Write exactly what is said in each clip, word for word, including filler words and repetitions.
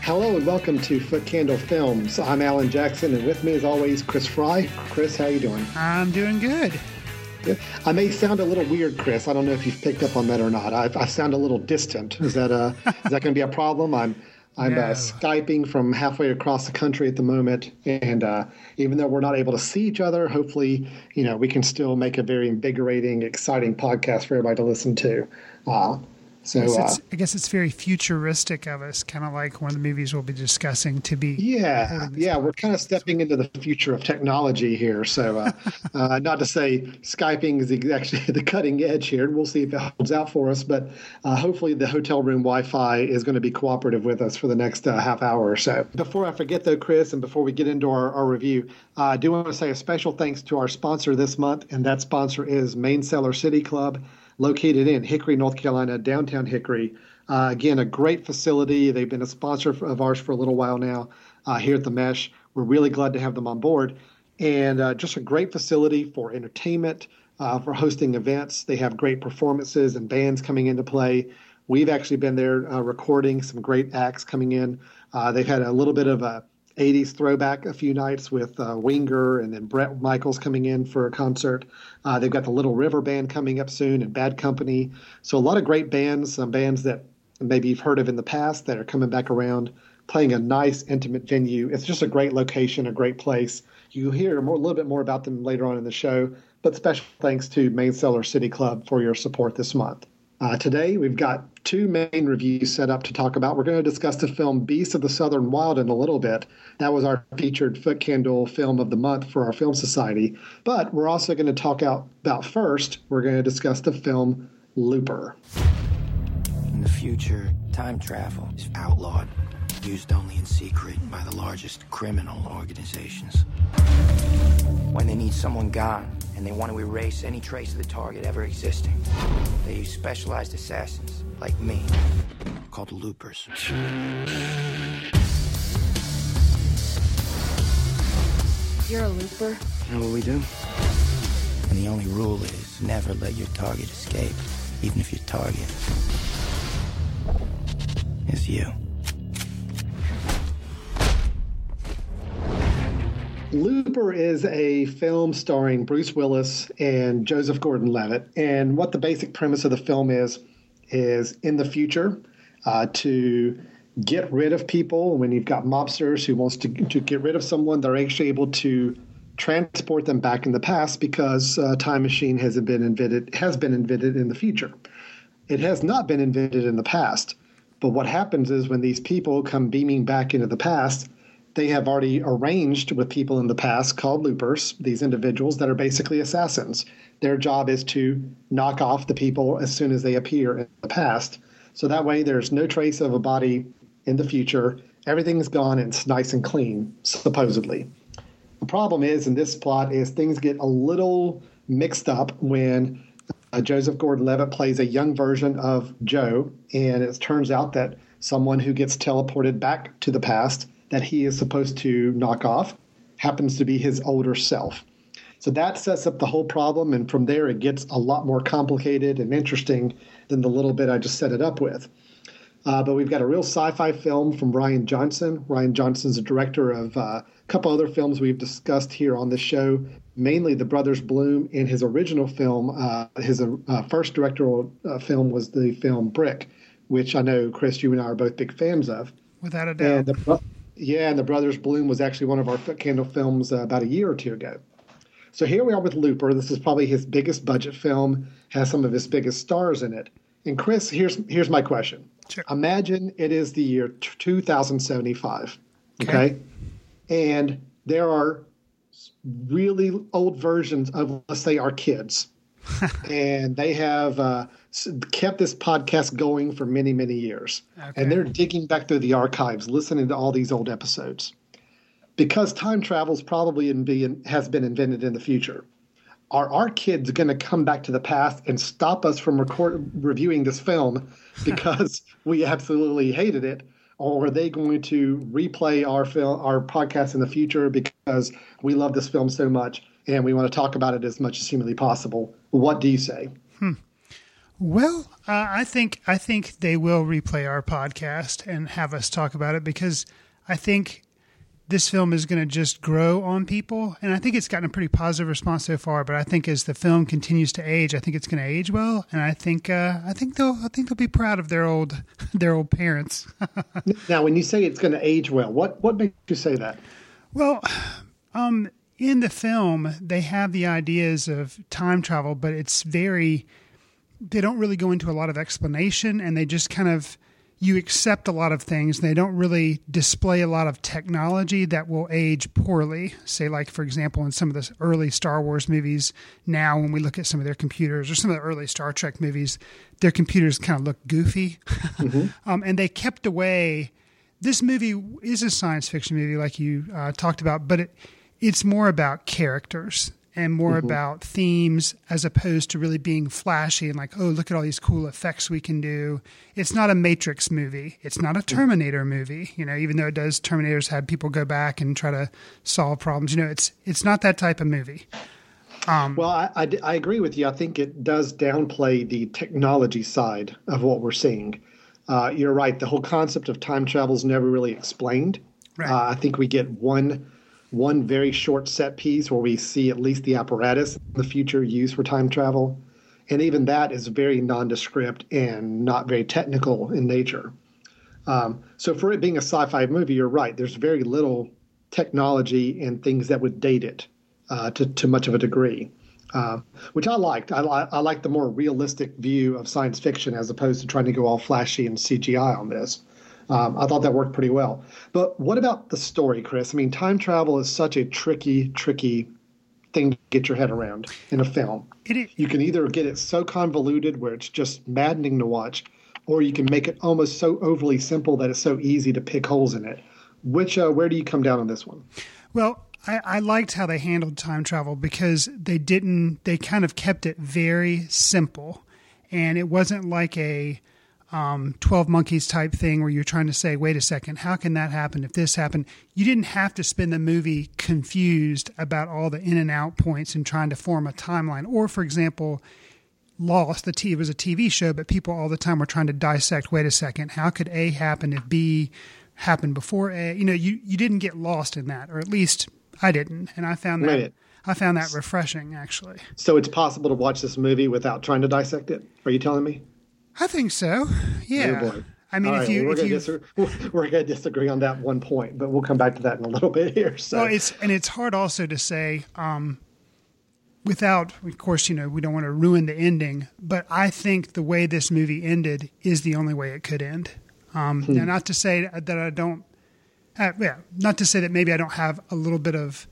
Hello and welcome to Foot Candle Films. I'm Alan Jackson, and with me as always, Chris Fry. Chris, how you doing? I'm doing good. I may sound a little weird, Chris. I don't know if you've picked up on that or not. I, I sound a little distant. Is that uh, is that going to be a problem? I'm I'm no. uh, Skyping from halfway across the country at the moment, and uh, even though we're not able to see each other, hopefully, you know, we can still make a very invigorating, exciting podcast for everybody to listen to. Uh, so I guess, uh, I guess it's very futuristic of us, kind of like one of the movies we'll be discussing to be. Yeah, yeah, podcast. We're kind of stepping into the future of technology here. So uh, uh, not to say Skyping is actually the cutting edge here, and we'll see if it holds out for us. But uh, hopefully the hotel room Wi-Fi is going to be cooperative with us for the next uh, half hour or so. Before I forget, though, Chris, and before we get into our, our review, uh, I do want to say a special thanks to our sponsor this month, and that sponsor is Main Cellar City Club, located in Hickory, North Carolina, downtown Hickory. Uh, again, a great facility. They've been a sponsor of ours for a little while now uh, here at The Mesh. We're really glad to have them on board. And uh, just a great facility for entertainment, uh, for hosting events. They have great performances and bands coming into play. We've actually been there uh, recording some great acts coming in. Uh, they've had a little bit of a eighties throwback a few nights with uh, Winger and then Brett Michaels coming in for a concert. Uh, they've got the Little River Band coming up soon and Bad Company. So a lot of great bands, some bands that maybe you've heard of in the past that are coming back around, playing a nice, intimate venue. It's just a great location, a great place. You'll hear more, a little bit more about them later on in the show, but special thanks to Main Cellar City Club for your support this month. Uh, today, we've got two main reviews set up to talk about. We're going to discuss the film Beasts of the Southern Wild in a little bit. That was our featured Foot Candle Film of the Month for our Film Society. But we're also going to talk out about first, we're going to discuss the film Looper. In the future, time travel is outlawed, used only in secret by the largest criminal organizations. When they need someone gone, and they want to erase any trace of the target ever existing, they use specialized assassins, like me, called Loopers. You're a Looper? You know what we do? And the only rule is never let your target escape, even if your target is you. Looper is a film starring Bruce Willis and Joseph Gordon-Levitt. And what the basic premise of the film is, is in the future uh, to get rid of people. When you've got mobsters who wants to, to get rid of someone, they're actually able to transport them back in the past because a time machine has been invented, has been invented in the future. It has not been invented in the past. But what happens is when these people come beaming back into the past, they have already arranged with people in the past called Loopers, these individuals that are basically assassins. Their job is to knock off the people as soon as they appear in the past. So that way there's no trace of a body in the future. Everything is gone and it's nice and clean, supposedly. The problem is in this plot is things get a little mixed up when uh, Joseph Gordon-Levitt plays a young version of Joe, and it turns out that someone who gets teleported back to the past that he is supposed to knock off happens to be his older self. So that sets up the whole problem, and from there it gets a lot more complicated and interesting than the little bit I just set it up with. Uh, but we've got a real sci-fi film from Rian Johnson. Rian Johnson's a director of uh, a couple other films we've discussed here on the show, mainly The Brothers Bloom, and his original film, uh, his uh, first directorial uh, film was the film Brick, which I know, Chris, you and I are both big fans of. Without a doubt. And the, Yeah, and The Brothers Bloom was actually one of our Foot Candle films uh, about a year or two ago. So here we are with Looper. This is probably his biggest budget film, has some of his biggest stars in it. And Chris, here's here's my question. Sure. Imagine it is the year two thousand seventy-five, okay? okay? And there are really old versions of, let's say, our kids and they have uh, kept this podcast going for many, many years. Okay. And they're digging back through the archives, listening to all these old episodes. Because time travel's probably in being, has been invented in the future. Are our kids going to come back to the past and stop us from record, reviewing this film because we absolutely hated it? Or are they going to replay our film, our podcast in the future because we love this film so much and we want to talk about it as much as humanly possible? What do you say? Hmm. Well, uh, I think I think they will replay our podcast and have us talk about it, because I think this film is going to just grow on people. And I think it's gotten a pretty positive response so far. But I think as the film continues to age, I think it's going to age well. And I think uh, I think they'll I think they'll be proud of their old their old parents. Now, when you say it's going to age well, what what makes you say that? Well, um, in the film, they have the ideas of time travel, but it's very they don't really go into a lot of explanation, and they just kind of. You accept a lot of things. They don't really display a lot of technology that will age poorly. Say, like, for example, in some of the early Star Wars movies now, when we look at some of their computers, or some of the early Star Trek movies, their computers kind of look goofy. Mm-hmm. um, and they kept away. This movie is a science fiction movie, like you uh, talked about, but it, it's more about characters and more mm-hmm. about themes, as opposed to really being flashy and like, oh, look at all these cool effects we can do. It's not a Matrix movie. It's not a Terminator movie. You know, even though it does, Terminators have people go back and try to solve problems. You know, it's it's not that type of movie. Um, well, I, I, I agree with you. I think it does downplay the technology side of what we're seeing. Uh, you're right. The whole concept of time travel is never really explained. Right. Uh, I think we get one... One very short set piece where we see at least the apparatus in the future used for time travel. And even that is very nondescript and not very technical in nature. Um, so for it being a sci-fi movie, you're right. There's very little technology and things that would date it uh, to, to much of a degree, uh, which I liked. I, li- I liked the more realistic view of science fiction as opposed to trying to go all flashy and C G I on this. Um, I thought that worked pretty well. But what about the story, Chris? I mean, time travel is such a tricky, tricky thing to get your head around in a film. It is. You can either get it so convoluted where it's just maddening to watch, or you can make it almost so overly simple that it's so easy to pick holes in it. Which, uh, where do you come down on this one? Well, I, I liked how they handled time travel, because they didn't, they kind of kept it very simple. And it wasn't like a... Um, twelve Monkeys type thing where you're trying to say, wait a second, how can that happen if this happened? You didn't have to spend the movie confused about all the in and out points and trying to form a timeline. Or, for example, Lost, the T, it was a T V show, but people all the time were trying to dissect, wait a second, how could A happen if B happened before A? You know, you, you didn't get lost in that, or at least I didn't. And I found that right. I found that refreshing, actually. So it's possible to watch this movie without trying to dissect it? Are you telling me? I think so. Yeah. Oh boy. I mean, All if right, you, well, we're going to disagree, disagree on that one point, but we'll come back to that in a little bit here. So well, it's, and it's hard also to say, um, without, of course, you know, we don't want to ruin the ending, but I think the way this movie ended is the only way it could end. Um, hmm. Now, not to say that I don't, uh, yeah, not to say that maybe I don't have a little bit of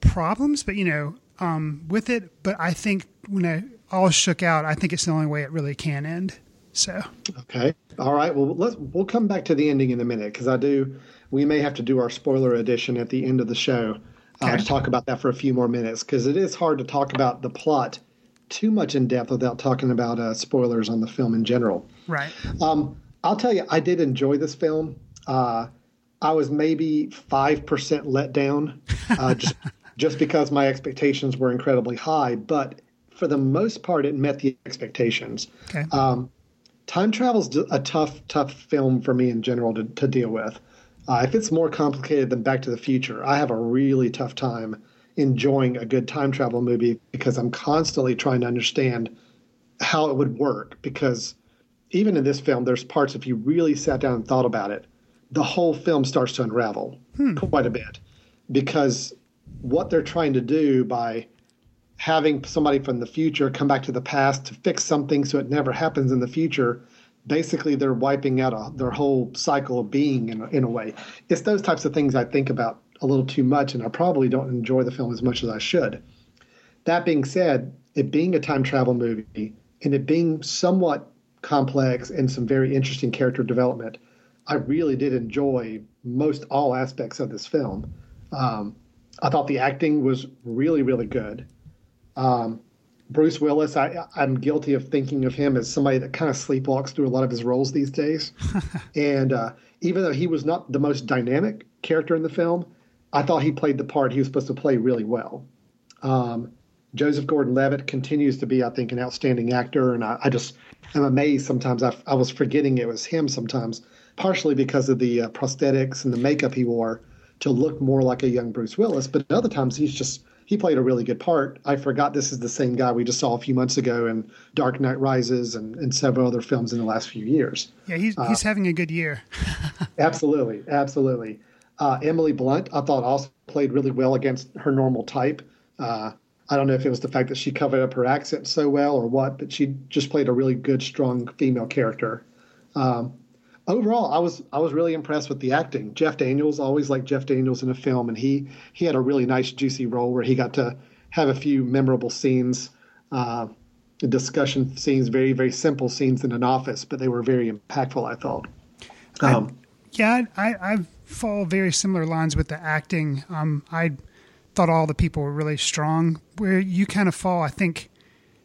problems, but you know, um, with it, but I think when I all shook out, I think it's the only way it really can end. So okay, all right. Well, let's we'll come back to the ending in a minute, because I do. We may have to do our spoiler edition at the end of the show okay. uh, to talk about that for a few more minutes, because it is hard to talk about the plot too much in depth without talking about uh, spoilers on the film in general. Right. Um, I'll tell you, I did enjoy this film. Uh, I was maybe five percent let down, uh, just just because my expectations were incredibly high, but for the most part, it met the expectations. Okay. Um, Time travel's a tough, tough film for me in general to, to deal with. Uh, if it's more complicated than Back to the Future, I have a really tough time enjoying a good time travel movie, because I'm constantly trying to understand how it would work. Because even in this film, there's parts, if you really sat down and thought about it, the whole film starts to unravel hmm. quite a bit. Because what they're trying to do by having somebody from the future come back to the past to fix something so it never happens in the future, basically they're wiping out a, their whole cycle of being in a, in a way. It's those types of things I think about a little too much, and I probably don't enjoy the film as much as I should. That being said, it being a time travel movie and it being somewhat complex and some very interesting character development, I really did enjoy most all aspects of this film. Um, I thought the acting was really, really good. Um, Bruce Willis, I, I'm guilty of thinking of him as somebody that kind of sleepwalks through a lot of his roles these days. And uh, even though he was not the most dynamic character in the film, I thought he played the part he was supposed to play really well. Um, Joseph Gordon-Levitt continues to be, I think, an outstanding actor. And I, I just am amazed sometimes. I, I was forgetting it was him sometimes, partially because of the uh, prosthetics and the makeup he wore to look more like a young Bruce Willis. But other times he's just he played a really good part. I forgot this is the same guy we just saw a few months ago in Dark Knight Rises and, and several other films in the last few years. Yeah, he's uh, he's having a good year. Absolutely, absolutely. Uh, Emily Blunt, I thought, also played really well against her normal type. Uh, I don't know if it was the fact that she covered up her accent so well or what, but she just played a really good, strong female character. Um, Overall, I was I was really impressed with the acting. Jeff Daniels, always like Jeff Daniels in a film, and he he had a really nice, juicy role where he got to have a few memorable scenes, uh, discussion scenes, very, very simple scenes in an office, but they were very impactful, I thought. Um, I, yeah, I, I follow very similar lines with the acting. Um, I thought all the people were really strong. Where you kind of fall, I think,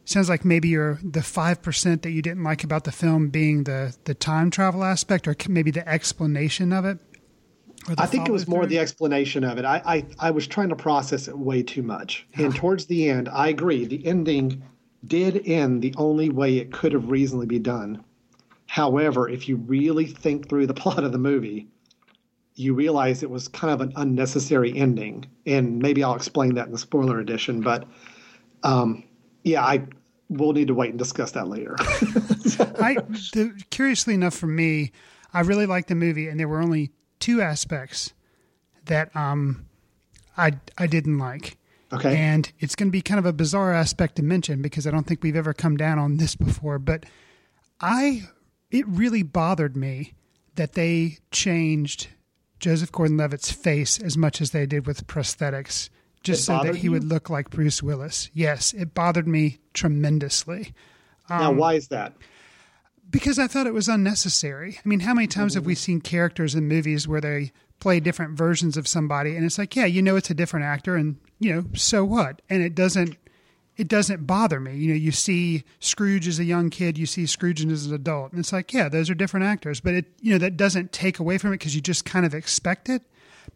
sounds like maybe you're the five percent that you didn't like about the film being the, the time travel aspect or maybe the explanation of it. I think it was more the explanation of it. I, I, I was trying to process it way too much. And towards the end, I agree. The ending did end the only way it could have reasonably be done. However, if you really think through the plot of the movie, you realize it was kind of an unnecessary ending. And maybe I'll explain that in the spoiler edition, but, um, yeah, I we'll need to wait and discuss that later. so. I, the, curiously enough for me, I really liked the movie, and there were only two aspects that um, I I didn't like. Okay. And it's going to be kind of a bizarre aspect to mention because I don't think we've ever come down on this before, but I it really bothered me that they changed Joseph Gordon-Levitt's face as much as they did with prosthetics. Just so that he you? would look like Bruce Willis. Yes, it bothered me tremendously. Um, now, why is that? Because I thought it was unnecessary. I mean, how many times mm-hmm. have we seen characters in movies where they play different versions of somebody, and it's like, yeah, you know, it's a different actor, and you know, so what? And it doesn't, it doesn't bother me. You know, you see Scrooge as a young kid, you see Scrooge as an adult, and it's like, yeah, those are different actors. But it, you know, that doesn't take away from it because you just kind of expect it.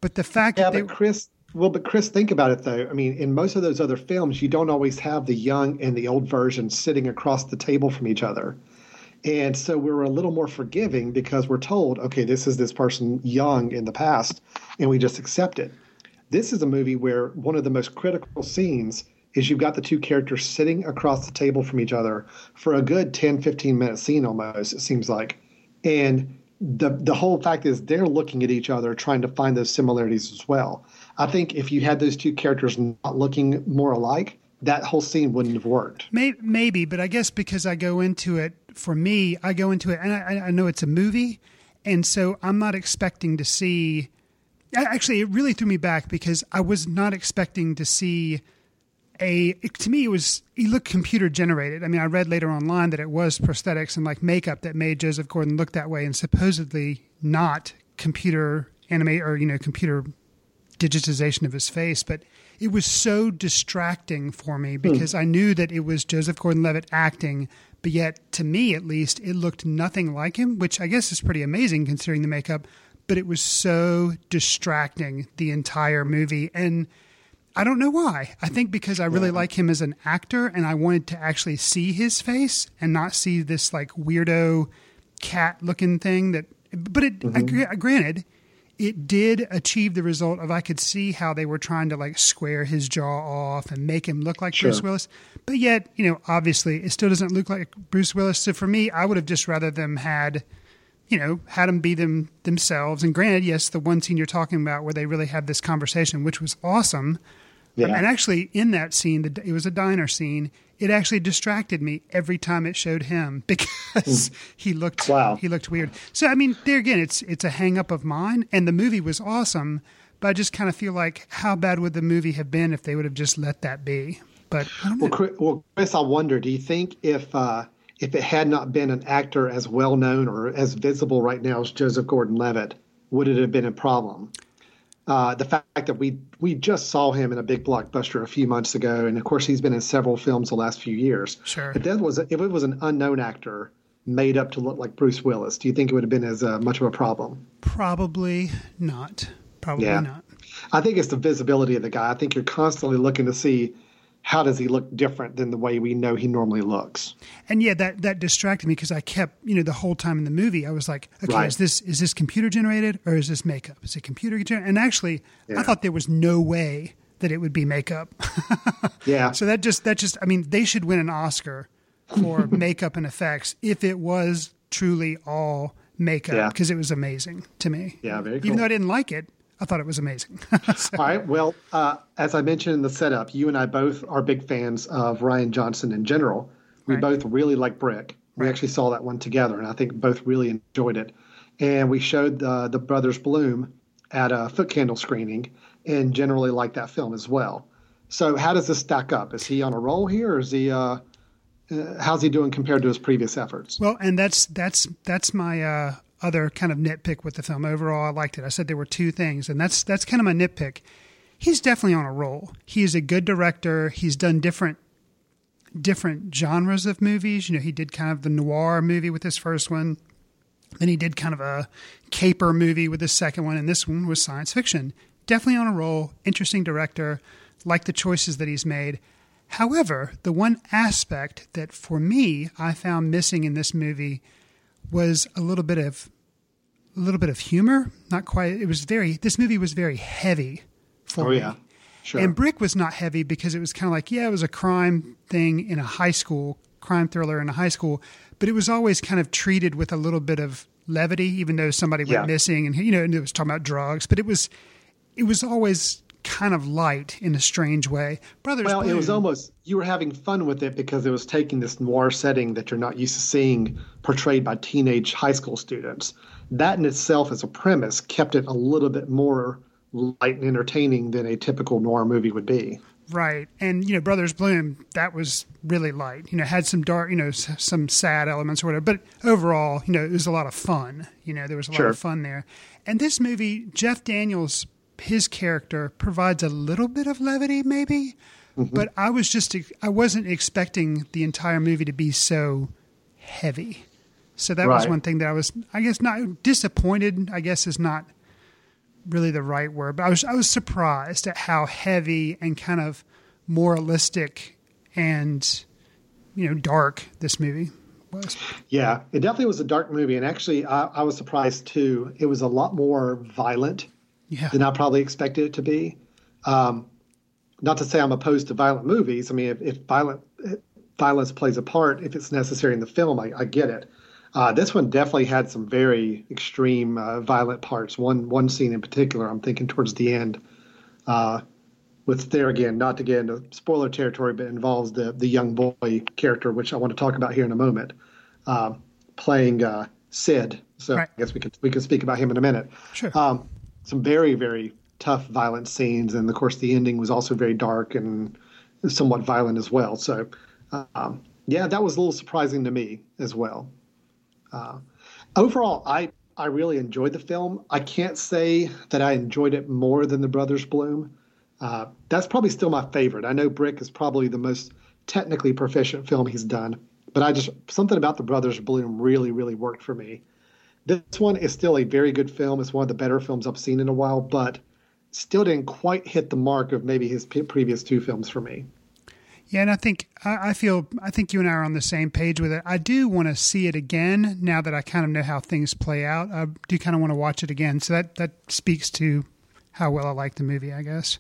But the fact yeah, that they, but Chris. Well, but Chris, think about it, though. I mean, in most of those other films, you don't always have the young and the old version sitting across the table from each other. And so we're a little more forgiving because we're told, okay, this is this person young in the past, and we just accept it. This is a movie where one of the most critical scenes is you've got the two characters sitting across the table from each other for a good ten, fifteen-minute scene almost, it seems like. And the the whole fact is they're looking at each other, trying to find those similarities as well. I think if you had those two characters not looking more alike, that whole scene wouldn't have worked. Maybe, maybe but I guess because I go into it, for me, I go into it, and I, I know it's a movie, and so I'm not expecting to see... Actually, it really threw me back because I was not expecting to see a... To me, it was... He looked computer-generated. I mean, I read later online that it was prosthetics and like makeup that made Joseph Gordon look that way and supposedly not computer anime or, you know, computer... digitization of his face, but it was so distracting for me because mm. I knew that it was Joseph Gordon-Levitt acting, but yet to me, at least, it looked nothing like him, which I guess is pretty amazing considering the makeup, but it was so distracting the entire movie. And I don't know why. I think because I really yeah. like him as an actor and I wanted to actually see his face and not see this like weirdo cat looking thing that, but it mm-hmm. I, granted, it did achieve the result of I could see how they were trying to like square his jaw off and make him look like sure. Bruce Willis. But yet, you know, obviously it still doesn't look like Bruce Willis. So for me, I would have just rather them had, you know, had them be them themselves. And granted, yes, the one scene you're talking about where they really had this conversation, which was awesome. Yeah. And actually in that scene, it was a diner scene. It actually distracted me every time it showed him because he looked wow. he looked weird. So, I mean, there again, it's it's a hang-up of mine, and the movie was awesome, but I just kind of feel like how bad would the movie have been if they would have just let that be? But I don't know. Well, Chris, I wonder, do you think if uh, if it had not been an actor as well known or as visible right now as Joseph Gordon-Levitt, would it have been a problem? Uh, the fact that we we just saw him in a big blockbuster a few months ago, and of course he's been in several films the last few years. Sure. If that was if it was an unknown actor made up to look like Bruce Willis, do you think it would have been as uh, much of a problem? Probably not. Probably yeah. not. I think it's the visibility of the guy. I think you're constantly looking to see how does he look different than the way we know he normally looks. And yeah, that that distracted me because I kept, you know, the whole time in the movie, I was like, okay, right. is this is this computer generated or is this makeup? Is it computer generated? And actually, yeah. I thought there was no way that it would be makeup. yeah. So that just that just I mean, they should win an Oscar for makeup and effects if it was truly all makeup because yeah. it was amazing to me. Yeah, very cool. Even though I didn't like it, I thought it was amazing. so. All right. Well, uh, as I mentioned in the setup, you and I both are big fans of Rian Johnson in general. We right. both really like Brick. We right. actually saw that one together, and I think both really enjoyed it. And we showed uh, The Brothers Bloom at a Foot Candle screening and generally liked that film as well. So how does this stack up? Is he on a roll here, or is he uh, uh, how's he doing compared to his previous efforts? Well, and that's that's that's my uh, – other kind of nitpick with the film. Overall, I liked it. I said there were two things, and that's that's kind of my nitpick. He's definitely on a roll. He is a good director. He's done different different genres of movies. You know, he did kind of the noir movie with his first one. Then he did kind of a caper movie with his second one, and this one was science fiction. Definitely on a roll. Interesting director. Like the choices that he's made. However, the one aspect that for me I found missing in this movie was a little bit of a little bit of humor. Not quite. It was very, this movie was very heavy for oh, me. Yeah. Sure. And Brick was not heavy because it was kind of like, yeah, it was a crime thing in a high school, crime thriller in a high school, but it was always kind of treated with a little bit of levity, even though somebody went yeah. missing and, you know, and it was talking about drugs, but it was, it was always kind of light in a strange way. Brothers Well, Bloom, it was almost, you were having fun with it because it was taking this noir setting that you're not used to seeing portrayed by teenage high school students. That in itself as a premise kept it a little bit more light and entertaining than a typical noir movie would be. Right. And, you know, Brothers Bloom, that was really light, you know, had some dark, you know, some sad elements or whatever, but overall, you know, it was a lot of fun. You know, there was a lot sure. of fun there. And this movie, Jeff Daniels, his character provides a little bit of levity maybe, mm-hmm. but I was just, I wasn't expecting the entire movie to be so heavy. So that right. was one thing that I was, I guess not disappointed, I guess is not really the right word, but I was, I was surprised at how heavy and kind of moralistic and, you know, dark this movie was. Yeah, it definitely was a dark movie. And actually I, I was surprised too. It was a lot more violent Yeah. than I probably expected it to be. Um, not to say I'm opposed to violent movies. I mean, if, if violent if violence plays a part, if it's necessary in the film, I, I get it. Uh, this one definitely had some very extreme uh, violent parts. One one scene in particular, I'm thinking towards the end, uh, with there again, not to get into spoiler territory, but involves the the young boy character, which I want to talk about here in a moment, uh, playing uh, Sid. So right. I guess we can we can speak about him in a minute. Sure. Um, Some very, very tough, violent scenes. And, of course, the ending was also very dark and somewhat violent as well. So, um, yeah, that was a little surprising to me as well. Uh, overall, I, I really enjoyed the film. I can't say that I enjoyed it more than The Brothers Bloom. Uh, that's probably still my favorite. I know Brick is probably the most technically proficient film he's done. But I just something about The Brothers Bloom really, really worked for me. This one is still a very good film. It's one of the better films I've seen in a while, but still didn't quite hit the mark of maybe his p- previous two films for me. Yeah, and I think I, I feel I think you and I are on the same page with it. I do want to see it again now that I kind of know how things play out. I do kind of want to watch it again. So that, that speaks to how well I like the movie, I guess.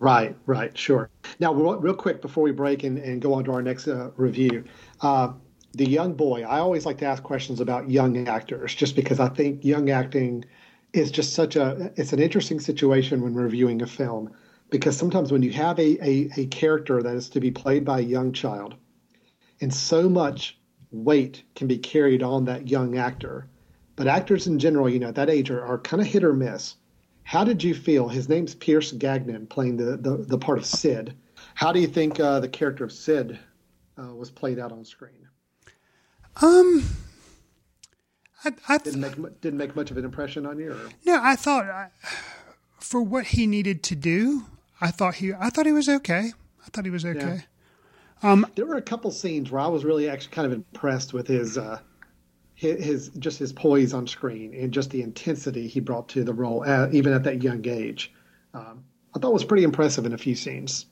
Right, right, sure. Now, real, real quick before we break and, and go on to our next uh, review. Uh, The young boy, I always like to ask questions about young actors just because I think young acting is just such a – it's an interesting situation when reviewing a film because sometimes when you have a, a, a character that is to be played by a young child and so much weight can be carried on that young actor, but actors in general, you know, at that age are, are kind of hit or miss. How did you feel? His name's Pierce Gagnon playing the, the, the part of Sid. How do you think uh, the character of Sid uh, was played out on screen? Um, I, I th- didn't make didn't make much of an impression on you. Or? No, I thought I, for what he needed to do, I thought he I thought he was okay. I thought he was okay. Yeah. Um, there were a couple scenes where I was really actually kind of impressed with his uh, his, his just his poise on screen and just the intensity he brought to the role, uh, even at that young age. Um, I thought it was pretty impressive in a few scenes.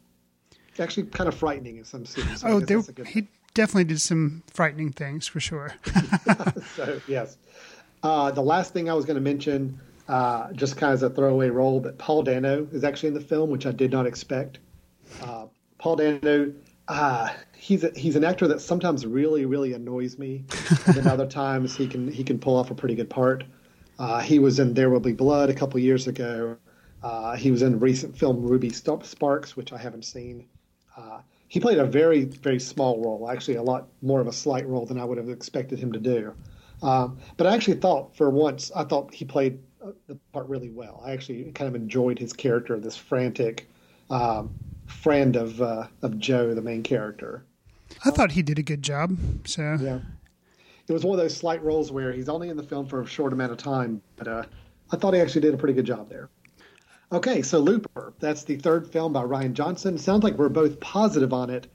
Actually, kind of frightening in some scenes. So oh, there, he definitely did some frightening things for sure. So yes, uh, the last thing I was going to mention, uh, just kind of as a throwaway role, but Paul Dano is actually in the film, which I did not expect. Uh, Paul Dano, uh, he's a, he's an actor that sometimes really really annoys me, and then other times he can he can pull off a pretty good part. Uh, he was in There Will Be Blood a couple years ago. Uh, he was in the recent film Ruby Sparks, which I haven't seen. Uh, he played a very, very small role, actually a lot more of a slight role than I would have expected him to do. Um, but I actually thought, for once, I thought he played the part really well. I actually kind of enjoyed his character, this frantic um, friend of uh, of Joe, the main character. I thought he did a good job. So yeah, it was one of those slight roles where he's only in the film for a short amount of time, but uh, I thought he actually did a pretty good job there. Okay, so Looper, that's the third film by Rian Johnson. Sounds like we're both positive on it,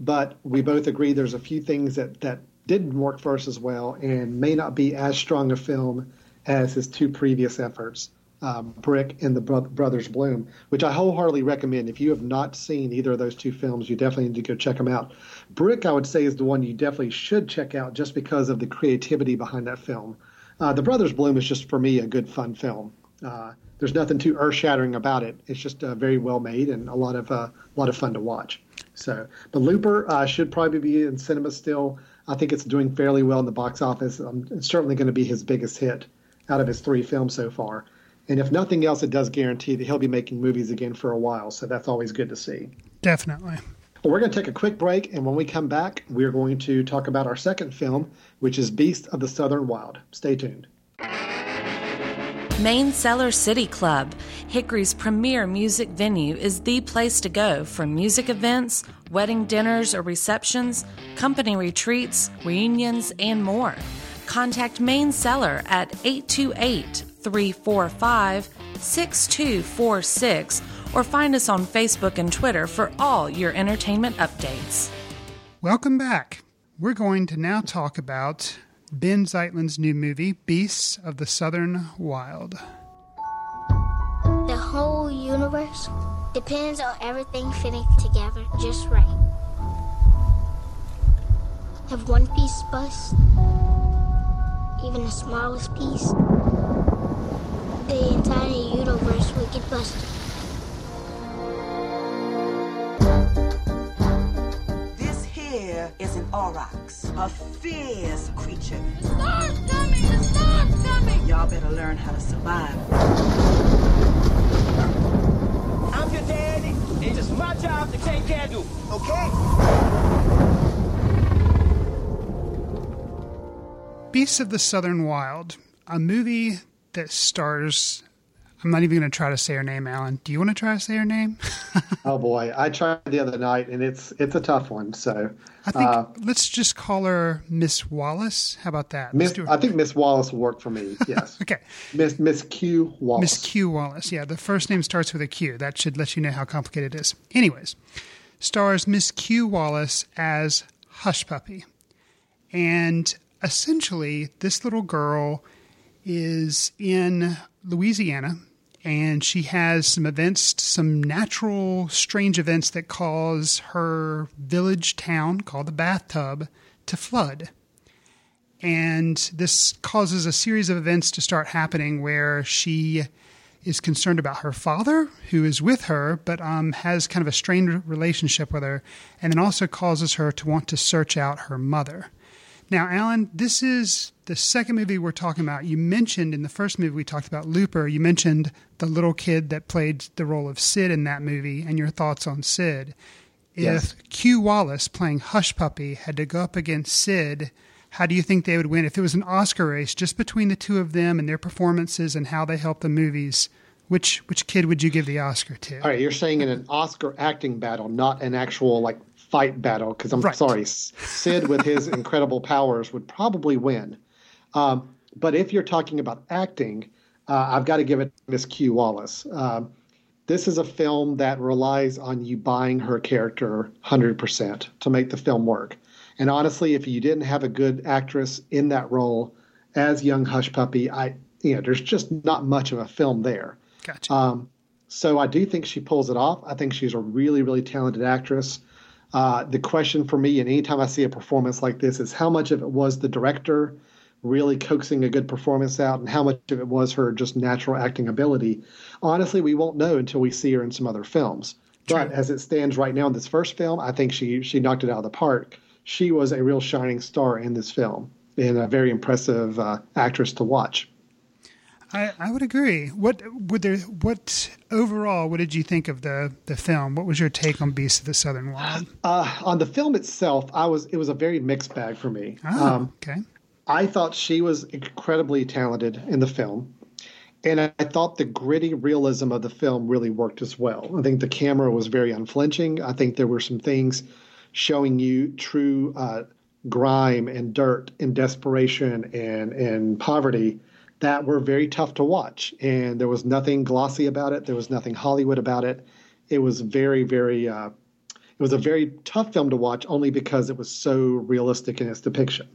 but we both agree there's a few things that, that didn't work for us as well and may not be as strong a film as his two previous efforts, um, Brick and The Brothers Bloom, which I wholeheartedly recommend. If you have not seen either of those two films, you definitely need to go check them out. Brick, I would say, is the one you definitely should check out just because of the creativity behind that film. Uh, The Brothers Bloom is just, for me, a good, fun film. Uh, there's nothing too earth-shattering about it. It's just uh, very well made and a lot of uh, a lot of fun to watch. So, but Looper uh, should probably be in cinema still. I think it's doing fairly well in the box office. Um, it's certainly going to be his biggest hit out of his three films so far. And if nothing else, it does guarantee that he'll be making movies again for a while. So that's always good to see. Definitely. Well, we're going to take a quick break, and when we come back, we're going to talk about our second film, which is Beasts of the Southern Wild. Stay tuned. Main Cellar City Club, Hickory's premier music venue, is the place to go for music events, wedding dinners or receptions, company retreats, reunions, and more. Contact Main Cellar at eight two eight, three four five, six two four six or find us on Facebook and Twitter for all your entertainment updates. Welcome back. We're going to now talk about Ben Zeitlin's new movie, Beasts of the Southern Wild. The whole universe depends on everything fitting together just right. If one piece busts, even the smallest piece, the entire universe will get busted. Here is an aurochs, a fierce creature. The storm's coming! The storm's coming! Y'all better learn how to survive. I'm your daddy. It's just my job to take care of you, okay? Beasts of the Southern Wild, a movie that stars... I'm not even going to try to say her name, Alan. Do you want to try to say her name? Oh, boy. I tried the other night, and it's it's a tough one. So I think uh, let's just call her Miss Wallace. How about that? Miss, I think Miss Wallace will work for me, yes. Okay. Miss Miss Q Wallace. Miss Q Wallace, yeah. The first name starts with a Q. That should let you know how complicated it is. Anyways, stars Miss Q Wallace as Hush Puppy. And essentially, this little girl is in Louisiana, and she has some events, some natural strange events that cause her village town called the Bathtub to flood. And this causes a series of events to start happening where she is concerned about her father, who is with her, but um, has kind of a strained relationship with her, and then also causes her to want to search out her mother. Now, Alan, this is the second movie we're talking about. You mentioned in the first movie we talked about Looper, you mentioned the little kid that played the role of Sid in that movie and your thoughts on Sid. Yes. If Q Wallace playing Hush Puppy had to go up against Sid, how do you think they would win? If it was an Oscar race just between the two of them and their performances and how they helped the movies, Which which kid would you give the Oscar to? All right, you're saying in an Oscar acting battle, not an actual like fight battle, because I'm right. sorry, Sid with his incredible powers would probably win. Um, but if you're talking about acting, uh, I've got to give it to Miss Q Wallace. Uh, this is a film that relies on you buying her character one hundred percent to make the film work. And honestly, if you didn't have a good actress in that role as young Hush Puppy, I you know there's just not much of a film there. Gotcha. Um, so I do think she pulls it off. I think she's a really, really talented actress. Uh, the question for me, and anytime I see a performance like this, is how much of it was the director really coaxing a good performance out and how much of it was her just natural acting ability. Honestly, we won't know until we see her in some other films. True. But as it stands right now in this first film, I think she she knocked it out of the park. She was a real shining star in this film and a very impressive uh, actress to watch. I, I would agree. What would there? What overall? What did you think of the the film? What was your take on Beasts of the Southern Wild? Uh, on the film itself, I was it was a very mixed bag for me. Oh, um, okay. I thought she was incredibly talented in the film, and I, I thought the gritty realism of the film really worked as well. I think the camera was very unflinching. I think there were some things showing you true uh, grime and dirt and desperation and and poverty that were very tough to watch. And there was nothing glossy about it. There was nothing Hollywood about it. It was very, very, uh, it was a very tough film to watch only because it was so realistic in its depiction.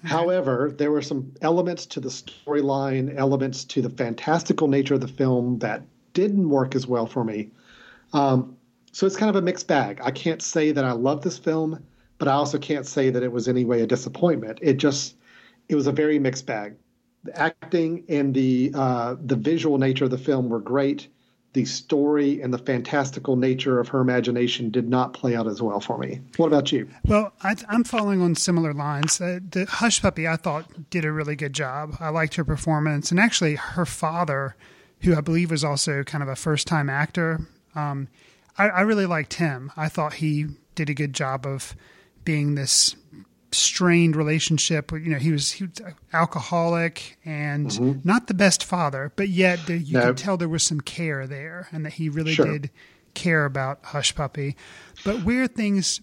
Okay. However, there were some elements to the storyline, elements to the fantastical nature of the film that didn't work as well for me. Um, so it's kind of a mixed bag. I can't say that I love this film, but I also can't say that it was in any way a disappointment. It just, it was a very mixed bag. The acting and the uh, the visual nature of the film were great. The story and the fantastical nature of her imagination did not play out as well for me. What about you? Well, I, I'm following on similar lines. Uh, the Hush Puppy, I thought, did a really good job. I liked her performance. And actually, her father, who I believe was also kind of a first-time actor, um, I, I really liked him. I thought he did a good job of being this strained relationship. You know, he was, he was alcoholic and mm-hmm. not the best father, but yet the, you no. could tell there was some care there and that he really sure. did care about Hush Puppy. But where things,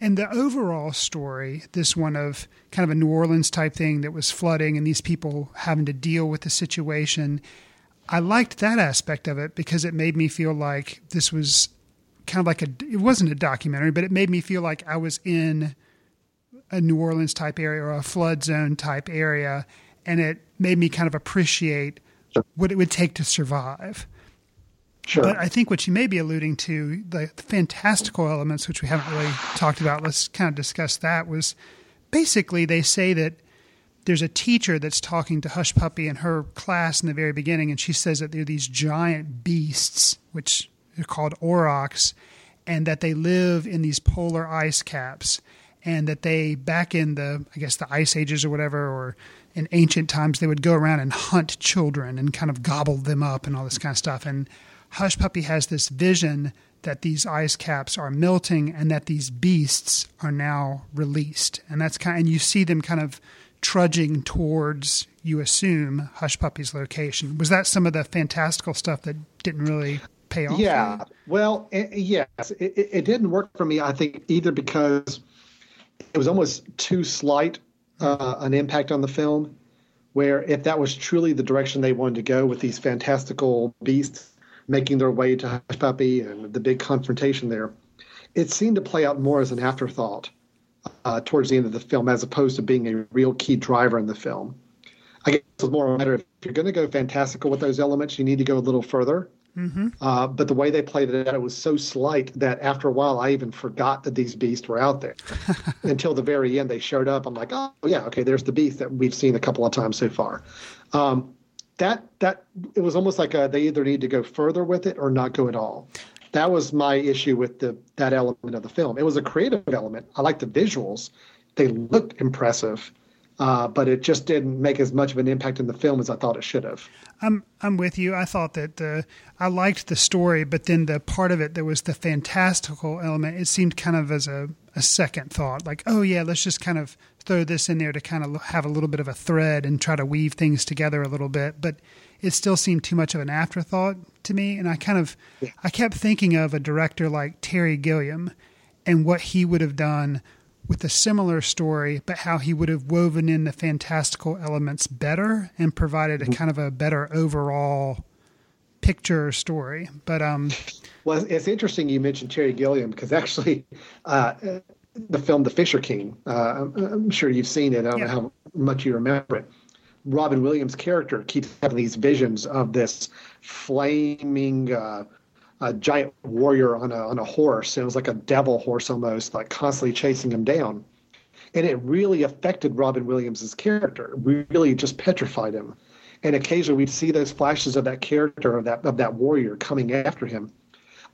and the overall story, this one of kind of a New Orleans type thing that was flooding and these people having to deal with the situation, I liked that aspect of it because it made me feel like this was kind of like a, it wasn't a documentary, but it made me feel like I was in a New Orleans type area or a flood zone type area. And it made me kind of appreciate sure. what it would take to survive. Sure. But I think what you may be alluding to, the fantastical elements, which we haven't really talked about, let's kind of discuss that, was basically they say that there's a teacher that's talking to Hush Puppy in her class in the very beginning. And she says that there are these giant beasts, which are called aurochs, and that they live in these polar ice caps. And that they, back in the, I guess, the ice ages or whatever, or in ancient times, they would go around and hunt children and kind of gobble them up and all this kind of stuff. And Hush Puppy has this vision that these ice caps are melting and that these beasts are now released. And that's kind of, and you see them kind of trudging towards, you assume, Hush Puppy's location. Was that some of the fantastical stuff that didn't really pay off? Yeah. Right? Well, it, yes. It, it didn't work for me, I think, either because it was almost too slight uh, an impact on the film, where if that was truly the direction they wanted to go with these fantastical beasts making their way to Hush Puppy and the big confrontation there, it seemed to play out more as an afterthought uh, towards the end of the film as opposed to being a real key driver in the film. I guess it's more a matter of if you're going to go fantastical with those elements, you need to go a little further. Mm-hmm. Uh, but the way they played it out, it was so slight that after a while I even forgot that these beasts were out there. Until the very end they showed up. I'm like, oh, yeah, okay, there's the beast that we've seen a couple of times so far. Um, that that it was almost like a, they either need to go further with it or not go at all. That was my issue with the that element of the film. It was a creative element. I liked the visuals. They looked impressive. Uh, but it just didn't make as much of an impact in the film as I thought it should have. I'm I'm with you. I thought that uh, I liked the story, but then the part of it that was the fantastical element, it seemed kind of as a, a second thought. Like, oh, yeah, let's just kind of throw this in there to kind of have a little bit of a thread and try to weave things together a little bit. But it still seemed too much of an afterthought to me. And I kind of yeah. – I kept thinking of a director like Terry Gilliam and what he would have done with a similar story, but how he would have woven in the fantastical elements better and provided a kind of a better overall picture story. But, um, well, it's interesting you mentioned Terry Gilliam, because actually, uh, the film The Fisher King, uh, I'm, I'm sure you've seen it. I don't yeah. know how much you remember it. Robin Williams' character keeps having these visions of this flaming, uh, a giant warrior on a on a horse. It was like a devil horse almost, like constantly chasing him down. And it really affected Robin Williams' character. It really just petrified him. And occasionally we'd see those flashes of that character, of that, of that warrior coming after him.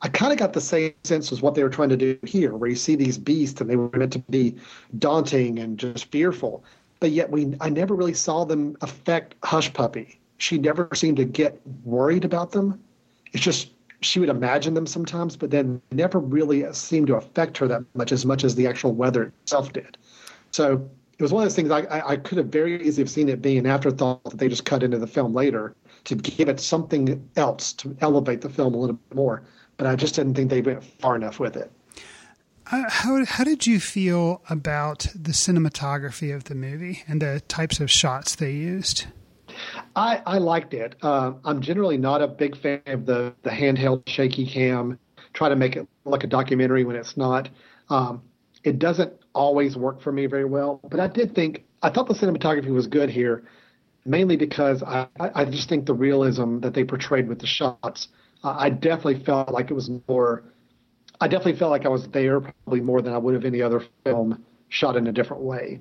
I kind of got the same sense as what they were trying to do here, where you see these beasts and they were meant to be daunting and just fearful. But yet we I never really saw them affect Hush Puppy. She never seemed to get worried about them. It's just... she would imagine them sometimes, but then never really seemed to affect her that much, as much as the actual weather itself did. So it was one of those things I, I, I could have very easily have seen it being an afterthought that they just cut into the film later to give it something else to elevate the film a little bit more. But I just didn't think they went far enough with it. Uh, how how did you feel about the cinematography of the movie and the types of shots they used? I, I liked it. Uh, I'm generally not a big fan of the, the handheld shaky cam. Try to make it like a documentary when it's not. Um, it doesn't always work for me very well. But I did think – I thought the cinematography was good here, mainly because I, I just think the realism that they portrayed with the shots, uh, I definitely felt like it was more – I definitely felt like I was there probably more than I would have any other film shot in a different way.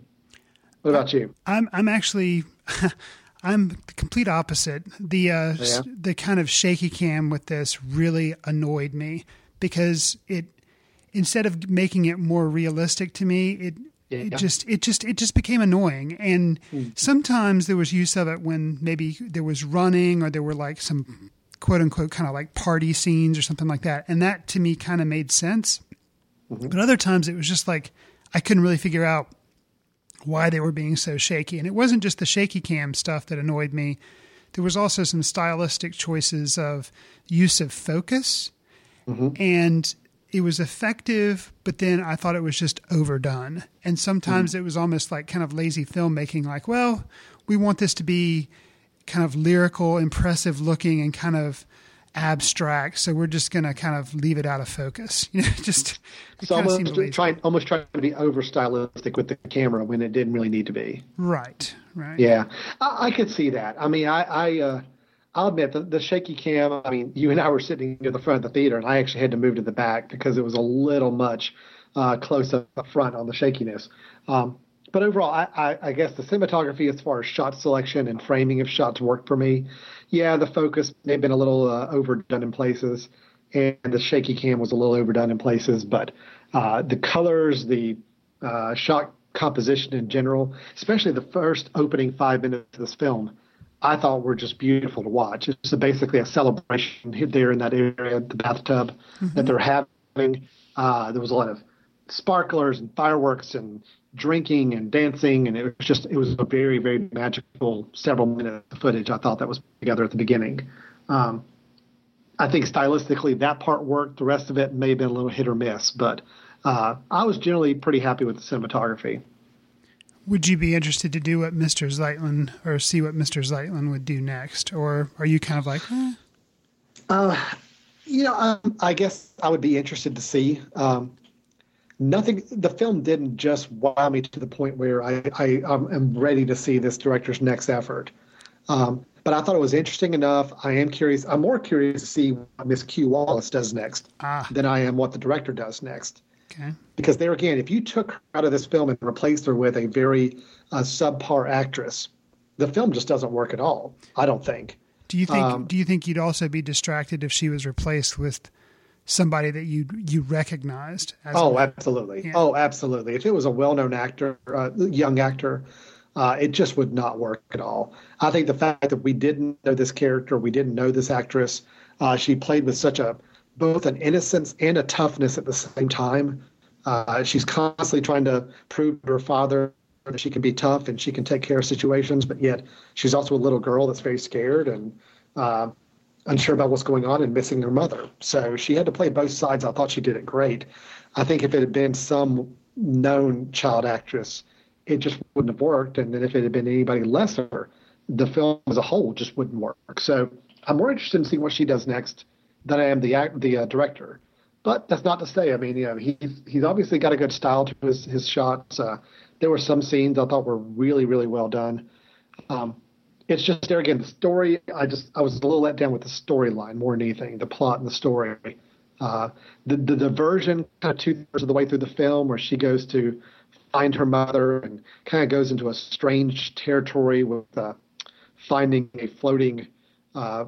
What about you? I'm I'm actually – I'm the complete opposite. The uh, yeah. the kind of shaky cam with this really annoyed me, because it, instead of making it more realistic to me, it, yeah. it just it just it just became annoying. And mm. sometimes there was use of it when maybe there was running or there were like some quote unquote kind of like party scenes or something like that, and that to me kind of made sense. Mm-hmm. But other times it was just like I couldn't really figure out why they were being so shaky. And it wasn't just the shaky cam stuff that annoyed me. There was also some stylistic choices of use of focus. Mm-hmm. And it was effective, but then I thought it was just overdone. And sometimes mm-hmm. it was almost like kind of lazy filmmaking, like, well, we want this to be kind of lyrical, impressive looking and kind of abstract, so we're just going to kind of leave it out of focus, you know. Just so almost trying, almost trying to be over stylistic with the camera when it didn't really need to be. Right, right. Yeah, I, I could see that. I mean, I, I, uh, I'll admit the, the shaky cam. I mean, you and I were sitting near the front of the theater, and I actually had to move to the back because it was a little much uh, close up front on the shakiness. Um, but overall, I, I, I guess the cinematography, as far as shot selection and framing of shots, worked for me. Yeah, the focus may have been a little uh, overdone in places, and the shaky cam was a little overdone in places. But uh, the colors, the uh, shot composition in general, especially the first opening five minutes of this film, I thought were just beautiful to watch. It's basically a celebration there in that area, the bathtub mm-hmm. that they're having. Uh, there was a lot of sparklers and fireworks and drinking and dancing, and it was just it was a very, very magical several minutes of footage I thought that was put together at the beginning. Um, I think stylistically that part worked. The rest of it may have been a little hit or miss, but uh, I was generally pretty happy with the cinematography. Would you be interested to do what Mister Zeitlin or see what Mister Zeitlin would do next, or are you kind of like, eh? uh, you know, I, I guess I would be interested to see. Um, Nothing. The film didn't just wow me to the point where I, I am ready to see this director's next effort. Um, but I thought it was interesting enough. I am curious. I'm more curious to see what Miss Q Wallace does next ah. than I am what the director does next. Okay. Because there again, if you took her out of this film and replaced her with a very uh, subpar actress, the film just doesn't work at all, I don't think. Do you think? Um, do you think you'd also be distracted if she was replaced with somebody that you you recognized as oh a, absolutely yeah. oh absolutely if it was a well-known actor uh, young actor Uh, it just would not work at all. I think the fact that we didn't know this character, we didn't know this actress, uh, she played with such a both an innocence and a toughness at the same time. Uh, she's constantly trying to prove to her father that she can be tough and she can take care of situations, but yet she's also a little girl that's very scared and uh, unsure about what's going on and missing her mother. So she had to play both sides. I thought she did it great. I think if it had been some known child actress, it just wouldn't have worked. And then if it had been anybody lesser, the film as a whole just wouldn't work. So I'm more interested in seeing what she does next than I am the act, the uh, director. But that's not to say, I mean, you know, he's, he's obviously got a good style to his, his shots. Uh, there were some scenes I thought were really, really well done. Um, it's just there again, the story, I just, I was a little let down with the storyline more than anything, the plot and the story. Uh, the, the diversion kind of two-thirds of the way through the film where she goes to find her mother and kind of goes into a strange territory with uh, finding a floating uh,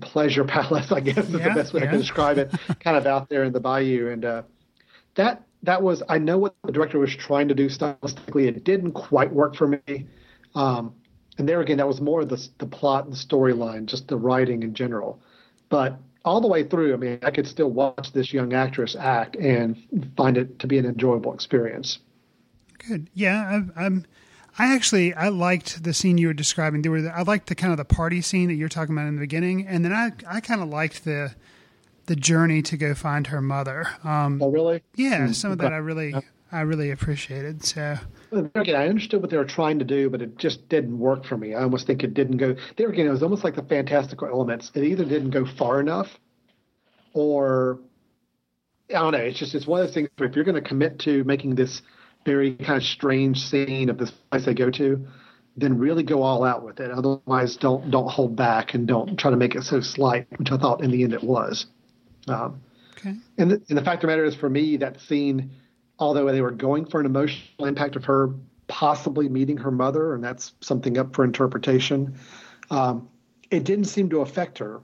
pleasure palace, I guess is yeah, the best way yeah. I can describe it, kind of out there in the bayou. And uh, that that was, I know what the director was trying to do stylistically. It didn't quite work for me. Um, and there again, that was more the, the plot and storyline, just the writing in general. But all the way through, I mean, I could still watch this young actress act and find it to be an enjoyable experience. Good. Yeah, I, I'm. I actually I liked the scene you were describing. There were I liked the kind of the party scene that you were talking about in the beginning, and then I I kind of liked the the journey to go find her mother. Um, oh, really? Yeah, some of that I really yeah. I really appreciated. So again, I understood what they were trying to do, but it just didn't work for me. I almost think it didn't go there. Again, it was almost like the fantastical elements. It either didn't go far enough, or I don't know. It's just it's one of those things where if you're going to commit to making this very kind of strange scene of this place they go to, then really go all out with it. Otherwise, don't don't hold back and don't try to make it so slight, which I thought in the end it was. Um, okay. And the, and the fact of the matter is, for me, that scene, although they were going for an emotional impact of her possibly meeting her mother, and that's something up for interpretation, um, it didn't seem to affect her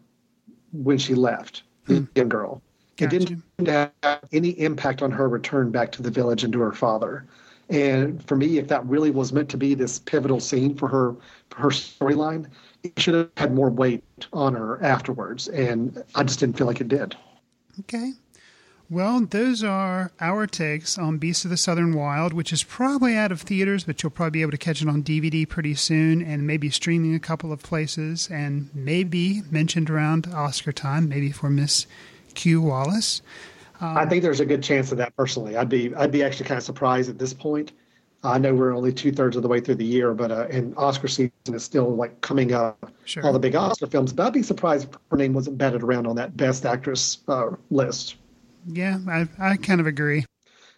when she left, the young girl. It didn't seem to have any impact on her return back to the village and to her father. And for me, if that really was meant to be this pivotal scene for her for her storyline, it should have had more weight on her afterwards. And I just didn't feel like it did. Okay. Well, those are our takes on Beasts of the Southern Wild, which is probably out of theaters, but you'll probably be able to catch it on D V D pretty soon and maybe streaming a couple of places and maybe mentioned around Oscar time, maybe for Miss Q Wallace. Um, I think there's a good chance of that personally. I'd be I'd be actually kind of surprised at this point. I know we're only two thirds of the way through the year, but uh, and Oscar season is still like coming up. Sure. All the big Oscar films. But I'd be surprised if her name wasn't batted around on that Best Actress uh, list. Yeah, I I kind of agree.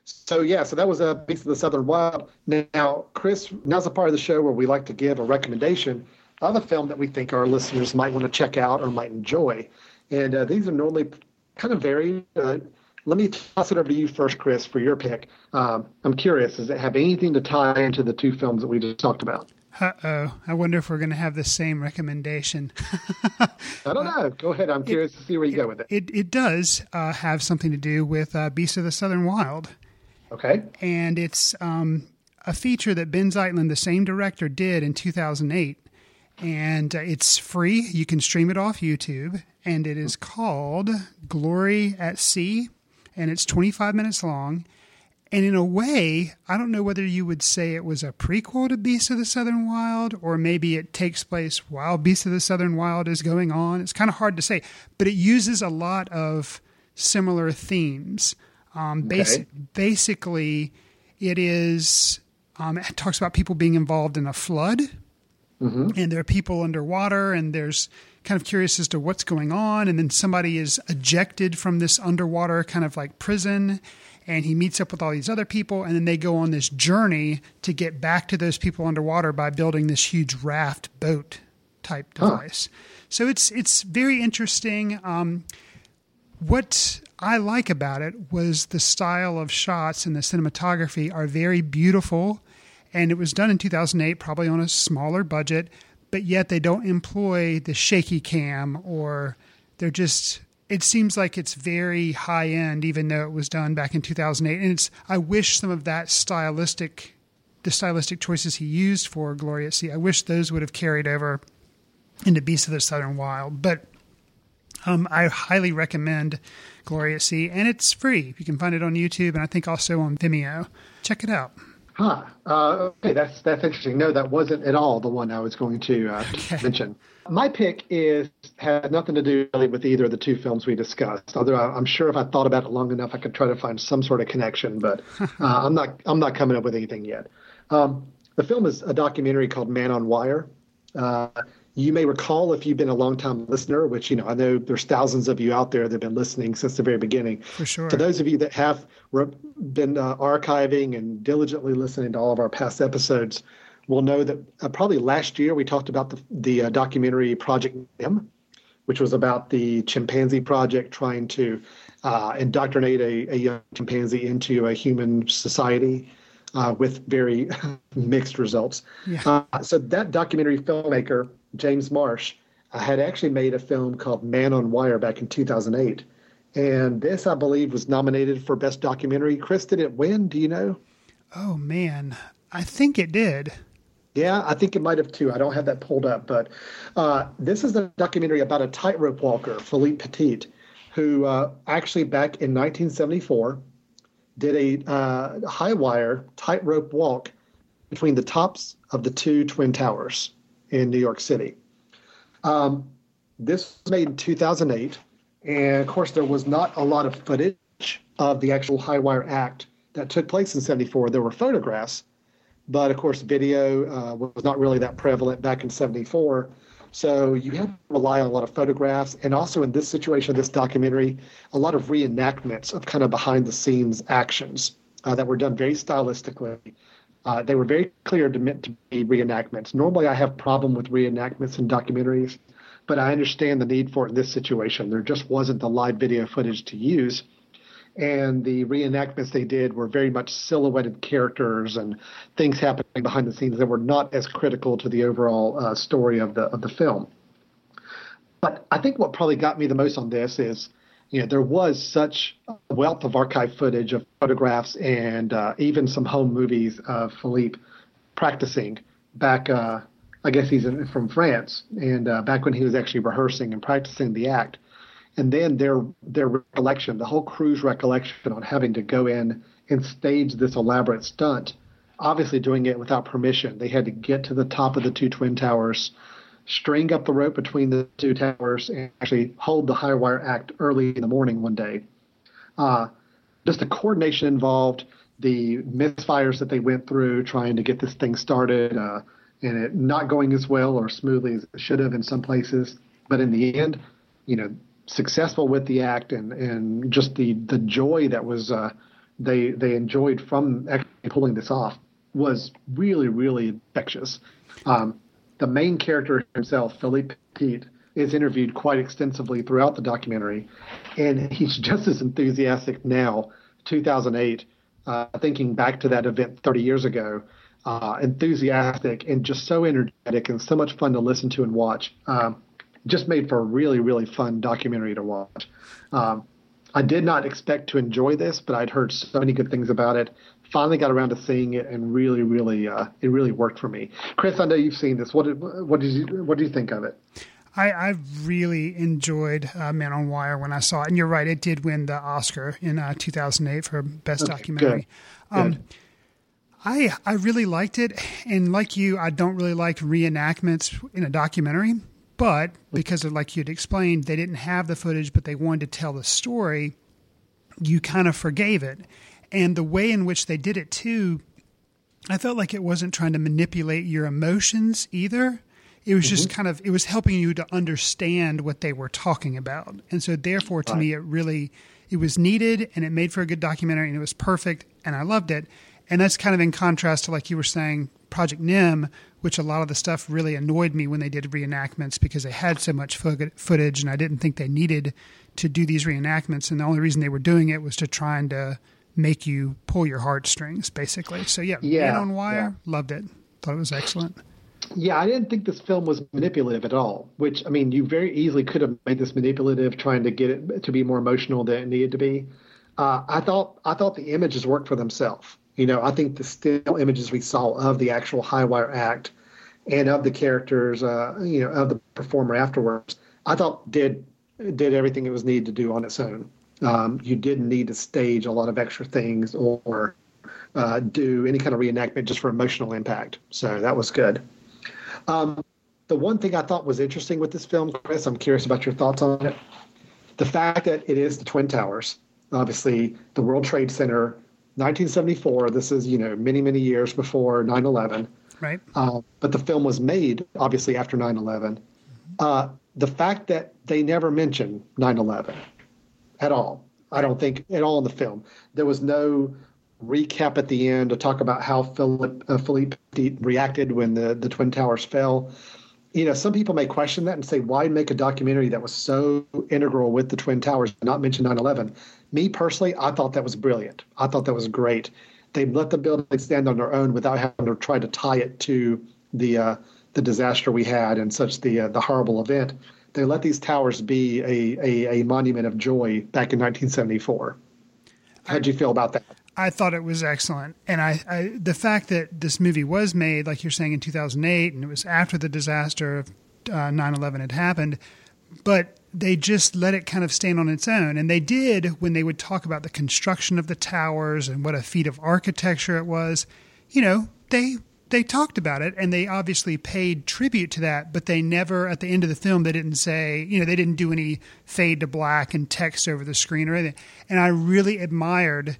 So yeah, so that was a Beasts of the Southern Wild. Now, Chris, now's a part of the show where we like to give a recommendation of a film that we think our listeners might want to check out or might enjoy, and uh, these are normally kind of very uh, let me toss it over to you first, Chris, for your pick. Um, I'm curious, does it have anything to tie into the two films that we just talked about? Uh-oh. I wonder if we're going to have the same recommendation. I don't know. Go ahead. I'm curious it, to see where you it, go with it. It, it does uh, have something to do with uh, Beasts of the Southern Wild. Okay. And it's um, a feature that Ben Zeitlin, the same director, did in two thousand eight. And uh, it's free. You can stream it off YouTube. And it is called Glory at Sea, and it's twenty-five minutes long. And in a way, I don't know whether you would say it was a prequel to Beasts of the Southern Wild, or maybe it takes place while Beasts of the Southern Wild is going on. It's kind of hard to say, but it uses a lot of similar themes. Um, okay. basic, basically, it is um, it talks about people being involved in a flood, mm-hmm. and there are people underwater, and there's kind of curious as to what's going on. And then somebody is ejected from this underwater kind of like prison, and he meets up with all these other people. And then they go on this journey to get back to those people underwater by building this huge raft boat type device. Huh. So it's, it's very interesting. Um, what I like about it was the style of shots and the cinematography are very beautiful. And it was done in two thousand eight, probably on a smaller budget, but yet they don't employ the shaky cam, or they're just, it seems like it's very high end, even though it was done back in two thousand eight. And it's, I wish some of that stylistic the stylistic choices he used for Glory at Sea, I wish those would have carried over into Beasts of the Southern Wild. But um, I highly recommend Glory at Sea, and it's free. You can find it on YouTube, and I think also on Vimeo. Check it out. Huh. Uh, okay, that's that's interesting. No, that wasn't at all the one I was going to uh, okay. mention. My pick is has nothing to do really with either of the two films we discussed. Although I'm sure if I thought about it long enough, I could try to find some sort of connection. But uh, I'm not I'm not coming up with anything yet. Um, the film is a documentary called Man on Wire. Uh, you may recall, if you've been a longtime listener, which, you know, I know there's thousands of you out there that have been listening since the very beginning. For sure. To those of you that have re- been uh, archiving and diligently listening to all of our past episodes, will know that uh, probably last year we talked about the, the uh, documentary Project Nim, which was about the chimpanzee project trying to uh, indoctrinate a, a young chimpanzee into a human society. Uh, with very mixed results. Yeah. Uh, so that documentary filmmaker, James Marsh, uh, had actually made a film called Man on Wire back in two thousand eight. And this, I believe, was nominated for Best Documentary. Chris, did it win? Do you know? Oh, man. I think it did. Yeah, I think it might have, too. I don't have that pulled up. But uh, this is a documentary about a tightrope walker, Philippe Petit, who uh, actually back in nineteen seventy-four did a uh, high wire tightrope walk between the tops of the two Twin Towers in New York City. Um, this was made in two thousand eight, and of course there was not a lot of footage of the actual high wire act that took place in seventy-four. There were photographs, but of course video uh, was not really that prevalent back in seventy-four. So you had to rely on a lot of photographs, and also in this situation, this documentary, a lot of reenactments of kind of behind-the-scenes actions uh, that were done very stylistically. Uh, they were very clear to meant to be reenactments. Normally, I have a problem with reenactments in documentaries, but I understand the need for it in this situation. There just wasn't the live video footage to use, and the reenactments they did were very much silhouetted characters and things happening behind the scenes that were not as critical to the overall uh, story of the of the film. But I think what probably got me the most on this is, you know, there was such a wealth of archive footage of photographs and uh, even some home movies of Philippe practicing back. Uh, I guess he's in, from France, and uh, back when he was actually rehearsing and practicing the act. And then their their recollection, the whole crew's recollection on having to go in and stage this elaborate stunt, obviously doing it without permission. They had to get to the top of the two Twin Towers, string up the rope between the two towers, and actually hold the high wire act early in the morning one day. Uh, just the coordination involved, the misfires that they went through trying to get this thing started, uh, and it not going as well or smoothly as it should have in some places. But in the end, you know, successful with the act, and, and just the, the joy that was uh, they they enjoyed from actually pulling this off was really, really infectious. Um, the main character himself, Philippe Petit, is interviewed quite extensively throughout the documentary, and he's just as enthusiastic now, two thousand eight, uh, thinking back to that event thirty years ago, uh, enthusiastic and just so energetic and so much fun to listen to and watch. Um, Just made for a really, really fun documentary to watch. Um, I did not expect to enjoy this, but I'd heard so many good things about it. Finally got around to seeing it, and really, really, uh, it really worked for me. Chris, I know you've seen this. What did what did you what do you think of it? I, I really enjoyed uh, Man on Wire when I saw it, and you're right, it did win the Oscar in uh, two thousand eight for Best okay, Documentary. Good, um, good. I I really liked it, and like you, I don't really like reenactments in a documentary. But because of, like you'd explained, they didn't have the footage, but they wanted to tell the story, you kind of forgave it. And the way in which they did it, too, I felt like it wasn't trying to manipulate your emotions either. It was mm-hmm. just kind of, it was helping you to understand what they were talking about. And so therefore, to right. me, it really, it was needed, and it made for a good documentary, and it was perfect, and I loved it. And that's kind of in contrast to, like you were saying, Project Nim, which a lot of the stuff really annoyed me when they did reenactments because they had so much footage, and I didn't think they needed to do these reenactments. And the only reason they were doing it was to trying to make you pull your heartstrings, basically. So yeah, yeah Man on Wire, yeah. Loved it. Thought it was excellent. Yeah, I didn't think this film was manipulative at all, which, I mean, you very easily could have made this manipulative, trying to get it to be more emotional than it needed to be. Uh, I thought I thought the images worked for themselves. You know, I think the still images we saw of the actual high wire act and of the characters, uh, you know, of the performer afterwards, I thought did did everything it was needed to do on its own. Um, you didn't need to stage a lot of extra things or uh, do any kind of reenactment just for emotional impact. So that was good. Um, the one thing I thought was interesting with this film, Chris, I'm curious about your thoughts on it. The fact that it is the Twin Towers, obviously the World Trade Center, nineteen seventy-four. This is, you know, many, many years before nine eleven. Right. Uh, but the film was made, obviously, after nine eleven. Uh, the fact that they never mention nine eleven at all, I don't think at all in the film. There was no recap at the end to talk about how Philippe, uh, Philippe Petit reacted when the, the Twin Towers fell. You know, some people may question that and say, why make a documentary that was so integral with the Twin Towers and not mention nine eleven? Me personally, I thought that was brilliant. I thought that was great. They let the building stand on their own without having to try to tie it to the uh, the disaster we had and such the uh, the horrible event. They let these towers be a, a, a monument of joy back in nineteen seventy-four. How'd you feel about that? I thought it was excellent. And I, I the fact that this movie was made, like you're saying, in two thousand eight, and it was after the disaster of uh, nine eleven had happened, but they just let it kind of stand on its own. And they did when they would talk about the construction of the towers and what a feat of architecture it was. You know, they they talked about it, and they obviously paid tribute to that, but they never, at the end of the film, they didn't say, you know, they didn't do any fade to black and text over the screen or anything. And I really admired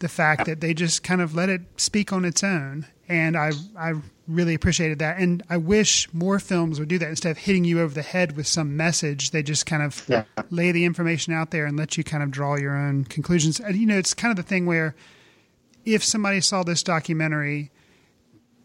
the fact that they just kind of let it speak on its own. And I I really appreciated that. And I wish more films would do that. Instead of hitting you over the head with some message, they just kind of yeah. lay the information out there and let you kind of draw your own conclusions. And, you know, it's kind of the thing where if somebody saw this documentary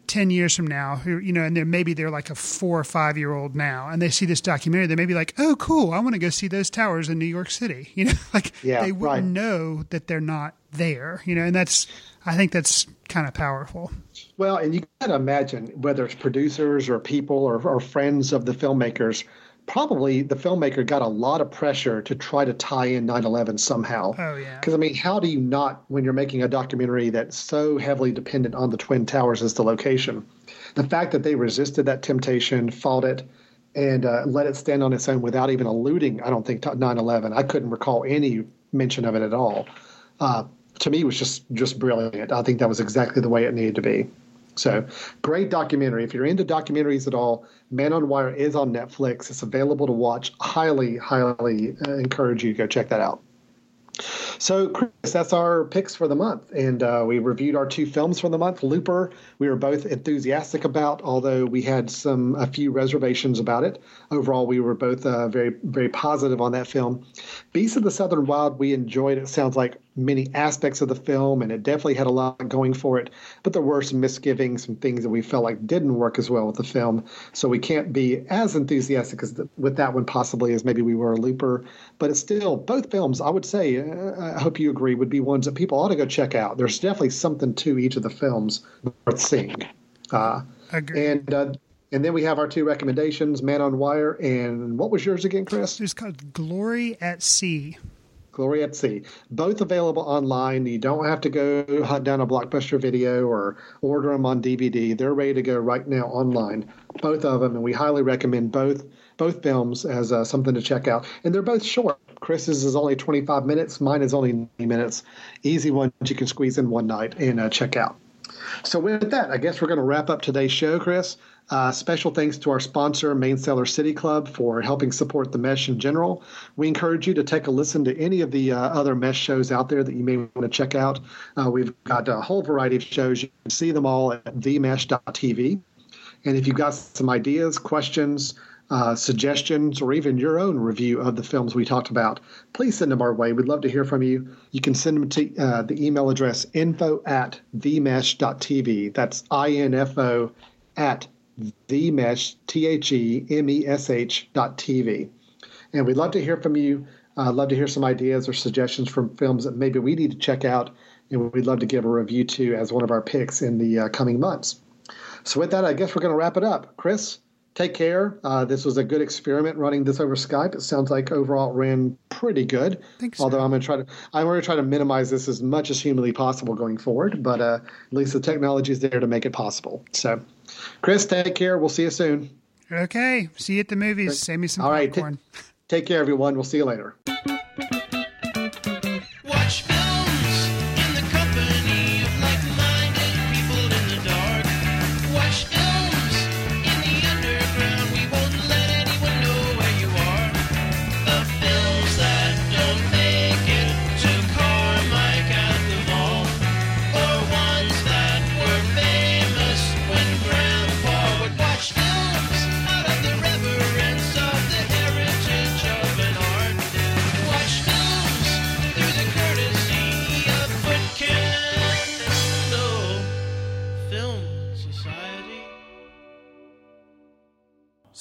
ten years from now, who, you know, and they're, maybe they're like a four or five-year-old now, and they see this documentary, they may be like, oh, cool, I want to go see those towers in New York City. You know, like yeah, they wouldn't right. know that they're not there, you know, and that's, I think that's kind of powerful. Well, and you got to imagine whether it's producers or people or, or friends of the filmmakers, probably the filmmaker got a lot of pressure to try to tie in nine eleven somehow. Oh, yeah. Because, I mean, how do you not, when you're making a documentary that's so heavily dependent on the Twin Towers as the location? The fact that they resisted that temptation, fought it, and uh, let it stand on its own without even alluding, I don't think, to nine eleven. I couldn't recall any mention of it at all. Uh, to me, it was just, just brilliant. I think that was exactly the way it needed to be. So, great documentary. If you're into documentaries at all, Man on Wire is on Netflix. It's available to watch. Highly, highly uh, encourage you to go check that out. So, Chris, that's our picks for the month. And uh, we reviewed our two films for the month. Looper, we were both enthusiastic about, although we had some a few reservations about it. Overall, we were both uh, very, very positive on that film. Beasts of the Southern Wild, we enjoyed, it sounds like, many aspects of the film, and it definitely had a lot going for it. But there were some misgivings, some things that we felt like didn't work as well with the film. So we can't be as enthusiastic as the, with that one possibly as maybe we were a Looper. But it's still, both films, I would say, uh, I hope you agree, would be ones that people ought to go check out. There's definitely something to each of the films worth seeing. Uh, and uh, and then we have our two recommendations, Man on Wire, and what was yours again, Chris? It was called Glory at Sea. Glory at Sea, both available online. You don't have to go hunt down a Blockbuster Video or order them on D V D. They're ready to go right now online, both of them. And we highly recommend both both films as uh, something to check out. And they're both short. Chris's is only twenty-five minutes. Mine is only ninety minutes. Easy one you can squeeze in one night and uh, check out. So with that, I guess we're going to wrap up today's show, Chris. Uh, special thanks to our sponsor, Main Cellar City Club, for helping support The Mesh in general. We encourage you to take a listen to any of the uh, other Mesh shows out there that you may want to check out. Uh, we've got a whole variety of shows. You can see them all at the mesh dot t v. And if you've got some ideas, questions, Uh, suggestions, or even your own review of the films we talked about, please send them our way. We'd love to hear from you. You can send them to uh, the email address info at the mesh dot t v. That's I N F O at themesh, T H E M E S H dot T V. And we'd love to hear from you. I'd uh, love to hear some ideas or suggestions from films that maybe we need to check out, and we'd love to give a review to as one of our picks in the uh, coming months. So with that, I guess we're going to wrap it up. Chris, take care. Uh, this was a good experiment running this over Skype. It sounds like overall it ran pretty good. Thanks, although I'm going to try to I'm going to try to minimize this as much as humanly possible going forward. But uh, at least the technology is there to make it possible. So, Chris, take care. We'll see you soon. Okay. See you at the movies. Thanks. Save me some All popcorn. Right. T- take care, everyone. We'll see you later.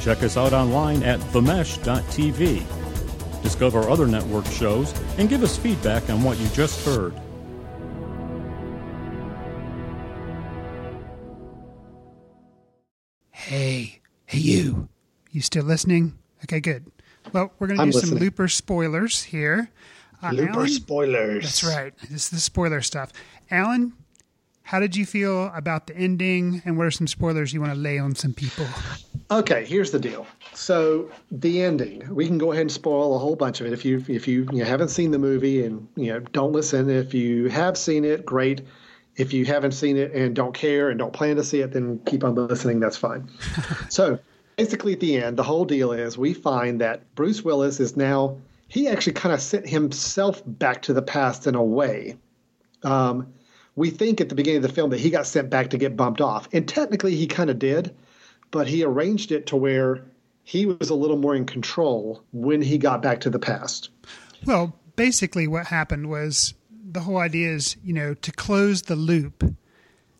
Check us out online at the mesh dot t v. Discover other network shows and give us feedback on what you just heard. Hey, hey you. You still listening? Okay, good. Well, we're going to do listening. some Looper spoilers here. Uh, Looper Alan, spoilers. That's right. This is the spoiler stuff. Alan, how did you feel about the ending, and what are some spoilers you want to lay on some people? Okay, here's the deal. So the ending, we can go ahead and spoil a whole bunch of it. If you if you, you haven't seen the movie and you know don't listen. If you have seen it, great. If you haven't seen it and don't care and don't plan to see it, then keep on listening. That's fine. So basically at the end, the whole deal is we find that Bruce Willis is now – he actually kind of sent himself back to the past in a way. Um We think at the beginning of the film that he got sent back to get bumped off. And technically he kind of did, but he arranged it to where he was a little more in control when he got back to the past. Well, basically what happened was the whole idea is, you know, to close the loop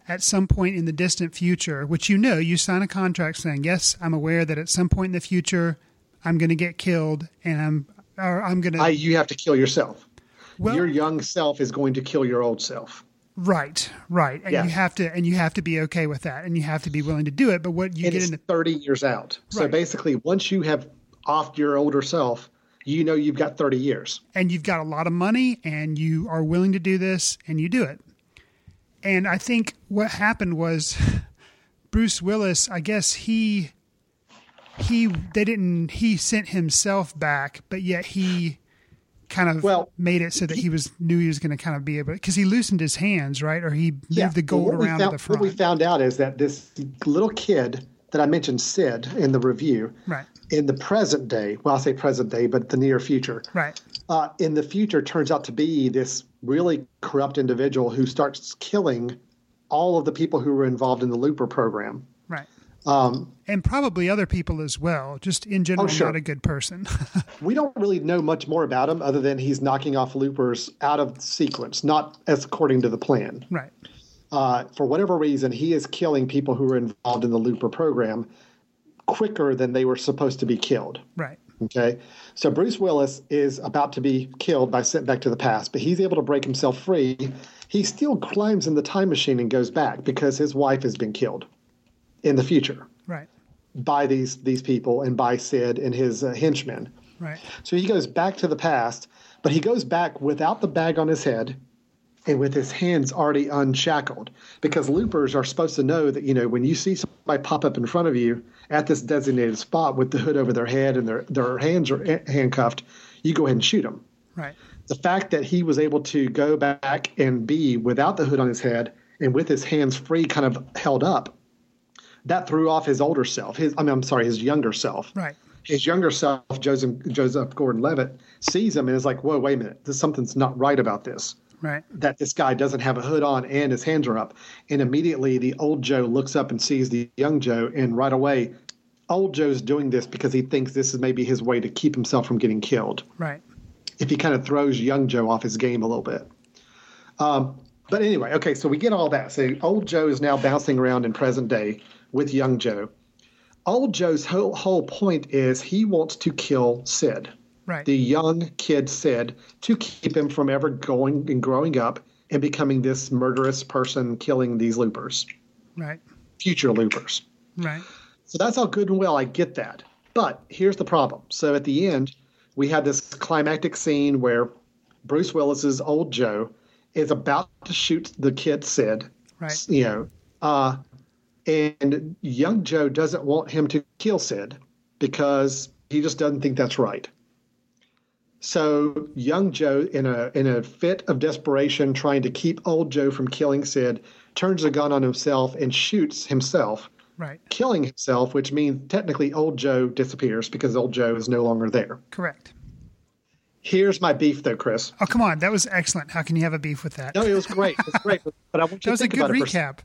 at some point in the distant future, which you know, you sign a contract saying, yes, I'm aware that at some point in the future I'm going to get killed and I'm or I'm going to... I, you have to kill yourself. Well, your young self is going to kill your old self. Right, right, and yeah. you have to, and you have to be okay with that, and you have to be willing to do it. But what you and get into thirty years out, right. So basically, once you have offed your older self, you know you've got thirty years, and you've got a lot of money, and you are willing to do this, and you do it. And I think what happened was Bruce Willis. I guess he he they didn't he sent himself back, but yet he. kind of well, made it so that he was knew he was going to kind of be able to, because he loosened his hands, right? Or he moved yeah. the gold around found, to the front. What we found out is that this little kid that I mentioned, Sid, in the review, right. in the present day, well, I say present day, but the near future, right? Uh, in the future turns out to be this really corrupt individual who starts killing all of the people who were involved in the Looper program. Right. Um, and probably other people as well, just in general, oh, sure. not a good person. We don't really know much more about him other than he's knocking off loopers out of sequence, not as according to the plan. Right. Uh, for whatever reason, he is killing people who are involved in the Looper program quicker than they were supposed to be killed. Right. Okay. So Bruce Willis is about to be killed by sent back to the past, but he's able to break himself free. He still climbs in the time machine and goes back because his wife has been killed. In the future, right, by these these people and by Sid and his uh, henchmen, right. So he goes back to the past, but he goes back without the bag on his head, and with his hands already unshackled, because loopers are supposed to know that you know when you see somebody pop up in front of you at this designated spot with the hood over their head and their their hands are handcuffed, you go ahead and shoot them. Right. The fact that he was able to go back and be without the hood on his head and with his hands free, kind of held up. That threw off his older self. His, I mean, I'm sorry, his younger self. Right. His younger self, Joseph, Joseph Gordon-Levitt, sees him and is like, whoa, wait a minute. This, something's not right about this. Right. That this guy doesn't have a hood on and his hands are up. And immediately the old Joe looks up and sees the young Joe. And right away, old Joe's doing this because he thinks this is maybe his way to keep himself from getting killed. Right. If he kind of throws young Joe off his game a little bit. Um, but anyway, okay, so we get all that. So old Joe is now bouncing around in present day with young Joe. Old Joe's whole, whole point is he wants to kill Sid. Right. The young kid Sid, to keep him from ever going and growing up and becoming this murderous person killing these loopers. Right. Future loopers. Right. So that's all good and well. I get that. But here's the problem. So at the end, we have this climactic scene where Bruce Willis's old Joe is about to shoot the kid Sid. Right. You know, uh, and young Joe doesn't want him to kill Sid because he just doesn't think that's right. So young Joe, in a in a fit of desperation, trying to keep old Joe from killing Sid, turns the gun on himself and shoots himself, right. killing himself, which means technically old Joe disappears because old Joe is no longer there. Correct. Here's my beef, though, Chris. Oh, come on. That was excellent. How can you have a beef with that? No, it was great. It was great. But I want you to think about it. That was a good recap.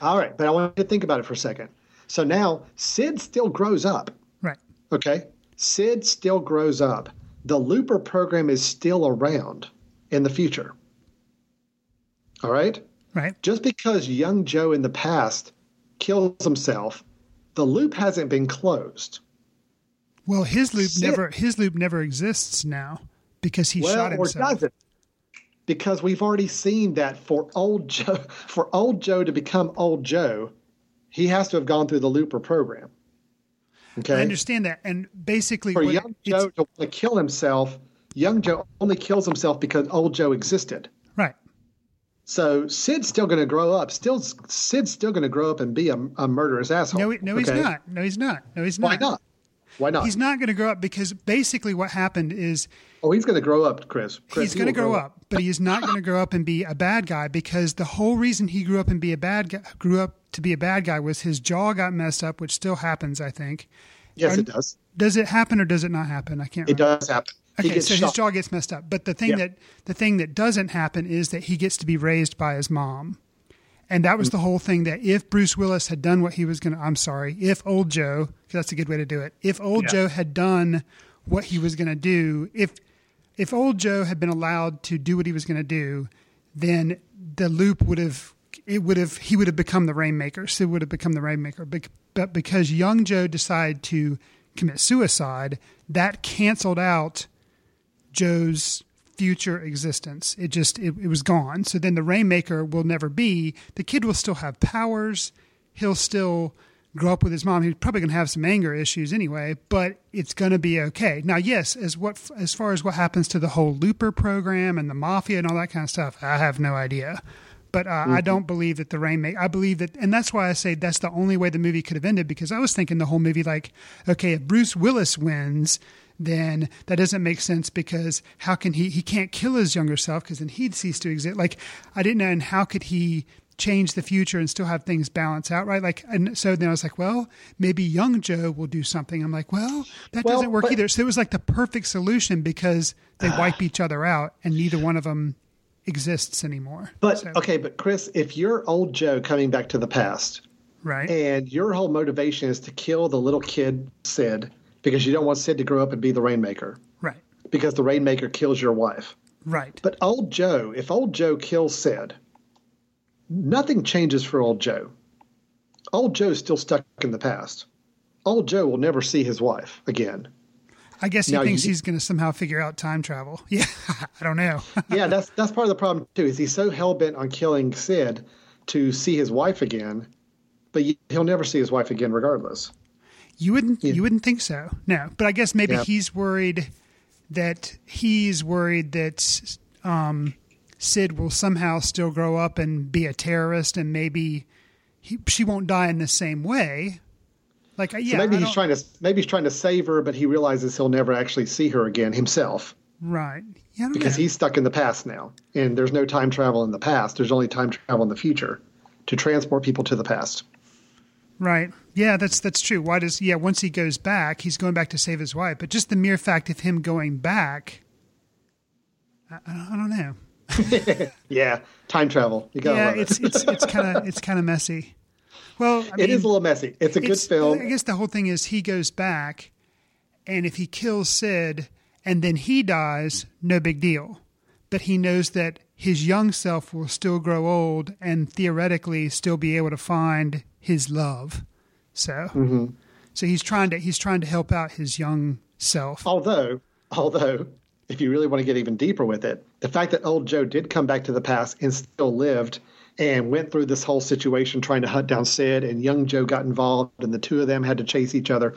All right. But I want you to think about it for a second. So now Sid still grows up. Right. Okay. Sid still grows up. The Looper program is still around in the future. All right? Right. Just because young Joe in the past kills himself, the loop hasn't been closed. Well, his loop Sid, never his loop never exists now because he well, shot himself. Well, or doesn't. Because we've already seen that for old Joe, for old Joe to become old Joe, he has to have gone through the Looper program. Okay. I understand that. And basically, for what, young Joe to want to kill himself, young Joe only kills himself because old Joe existed. Right. So Sid's still going to grow up. Still, Sid's still going to grow up and be a, a murderous asshole. No, no, okay? he's not. No, he's not. No, he's not. Why not? Why not? He's not going to grow up because basically what happened is. Oh, he's going to grow up, Chris. Chris he's going to grow, grow up, up, but he is not going to grow up and be a bad guy because the whole reason he grew up and be a bad guy grew up. to be a bad guy was his jaw got messed up, which still happens, I think. Yes, or, it does. Does it happen or does it not happen? I can't remember. It does happen. He okay, so shot. His jaw gets messed up. But the thing yeah. that the thing that doesn't happen is that he gets to be raised by his mom. And that was mm-hmm. the whole thing that if Bruce Willis had done what he was going to, I'm sorry, if old Joe, because that's a good way to do it. If old yeah. Joe had done what he was going to do, if if old Joe had been allowed to do what he was going to do, then the loop would have It would have. He would have become the Rainmaker. Sid would have become the Rainmaker. But because young Joe decided to commit suicide, that canceled out Joe's future existence. It just it, it was gone. So then the Rainmaker will never be. The kid will still have powers. He'll still grow up with his mom. He's probably going to have some anger issues anyway. But it's going to be okay. Now, yes, as what as far as what happens to the whole Looper program and the mafia and all that kind of stuff, I have no idea. But uh, mm-hmm. I don't believe that the Rainmaker. I believe that, and that's why I say that's the only way the movie could have ended. Because I was thinking the whole movie, like, okay, if Bruce Willis wins, then that doesn't make sense because how can he? He can't kill his younger self because then he'd cease to exist. Like, I didn't know, and how could he change the future and still have things balance out, right? Like, and so then I was like, well, maybe young Joe will do something. I'm like, well, that well, doesn't work but, either. So it was like the perfect solution because they uh, wipe each other out, and neither one of them exists anymore. But so. okay, but Chris, if you're old Joe coming back to the past, right, and your whole motivation is to kill the little kid Sid because you don't want Sid to grow up and be the Rainmaker, right? Because the Rainmaker kills your wife, right? But old Joe, if old Joe kills Sid, nothing changes for old Joe. Old Joe's still stuck in the past. Old Joe will never see his wife again. I guess he now, thinks you, he's going to somehow figure out time travel. Yeah, I don't know. yeah, that's that's part of the problem, too, is he's so hell-bent on killing Sid to see his wife again, but he'll never see his wife again regardless. You wouldn't yeah. you wouldn't think so, no. But I guess maybe yeah. he's worried that he's worried that um, Sid will somehow still grow up and be a terrorist, and maybe he, she won't die in the same way. Like, yeah, so maybe I he's don't... trying to maybe he's trying to save her, but he realizes he'll never actually see her again himself. Right. Yeah, because know. he's stuck in the past now, and there's no time travel in the past. There's only time travel in the future to transport people to the past. Right. Yeah, that's that's true. Why does yeah? Once he goes back, he's going back to save his wife. But just the mere fact of him going back, I, I don't know. yeah, time travel. You gotta yeah, love it. it's it's it's kind of it's kind of messy. Well, I mean, it is a little messy. It's a good it's, film. I guess the whole thing is he goes back, and if he kills Sid and then he dies, no big deal. But he knows that his young self will still grow old and theoretically still be able to find his love. So, mm-hmm. so he's trying to he's trying to help out his young self. Although, although, if you really want to get even deeper with it, the fact that old Joe did come back to the past and still lived and went through this whole situation trying to hunt down Sid, and young Joe got involved, and the two of them had to chase each other,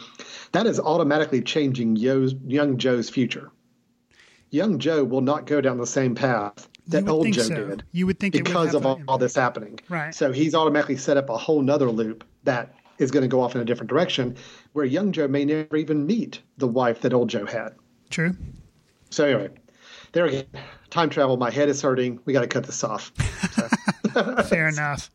that is automatically changing Yo's, young Joe's future. Young Joe will not go down the same path that old Joe so. did. You would think because of all, all this happening. Right. So he's automatically set up a whole nother loop that is going to go off in a different direction, where young Joe may never even meet the wife that old Joe had. True. So anyway, there we go. Time travel. My head is hurting. We got to cut this off. So. Fair enough.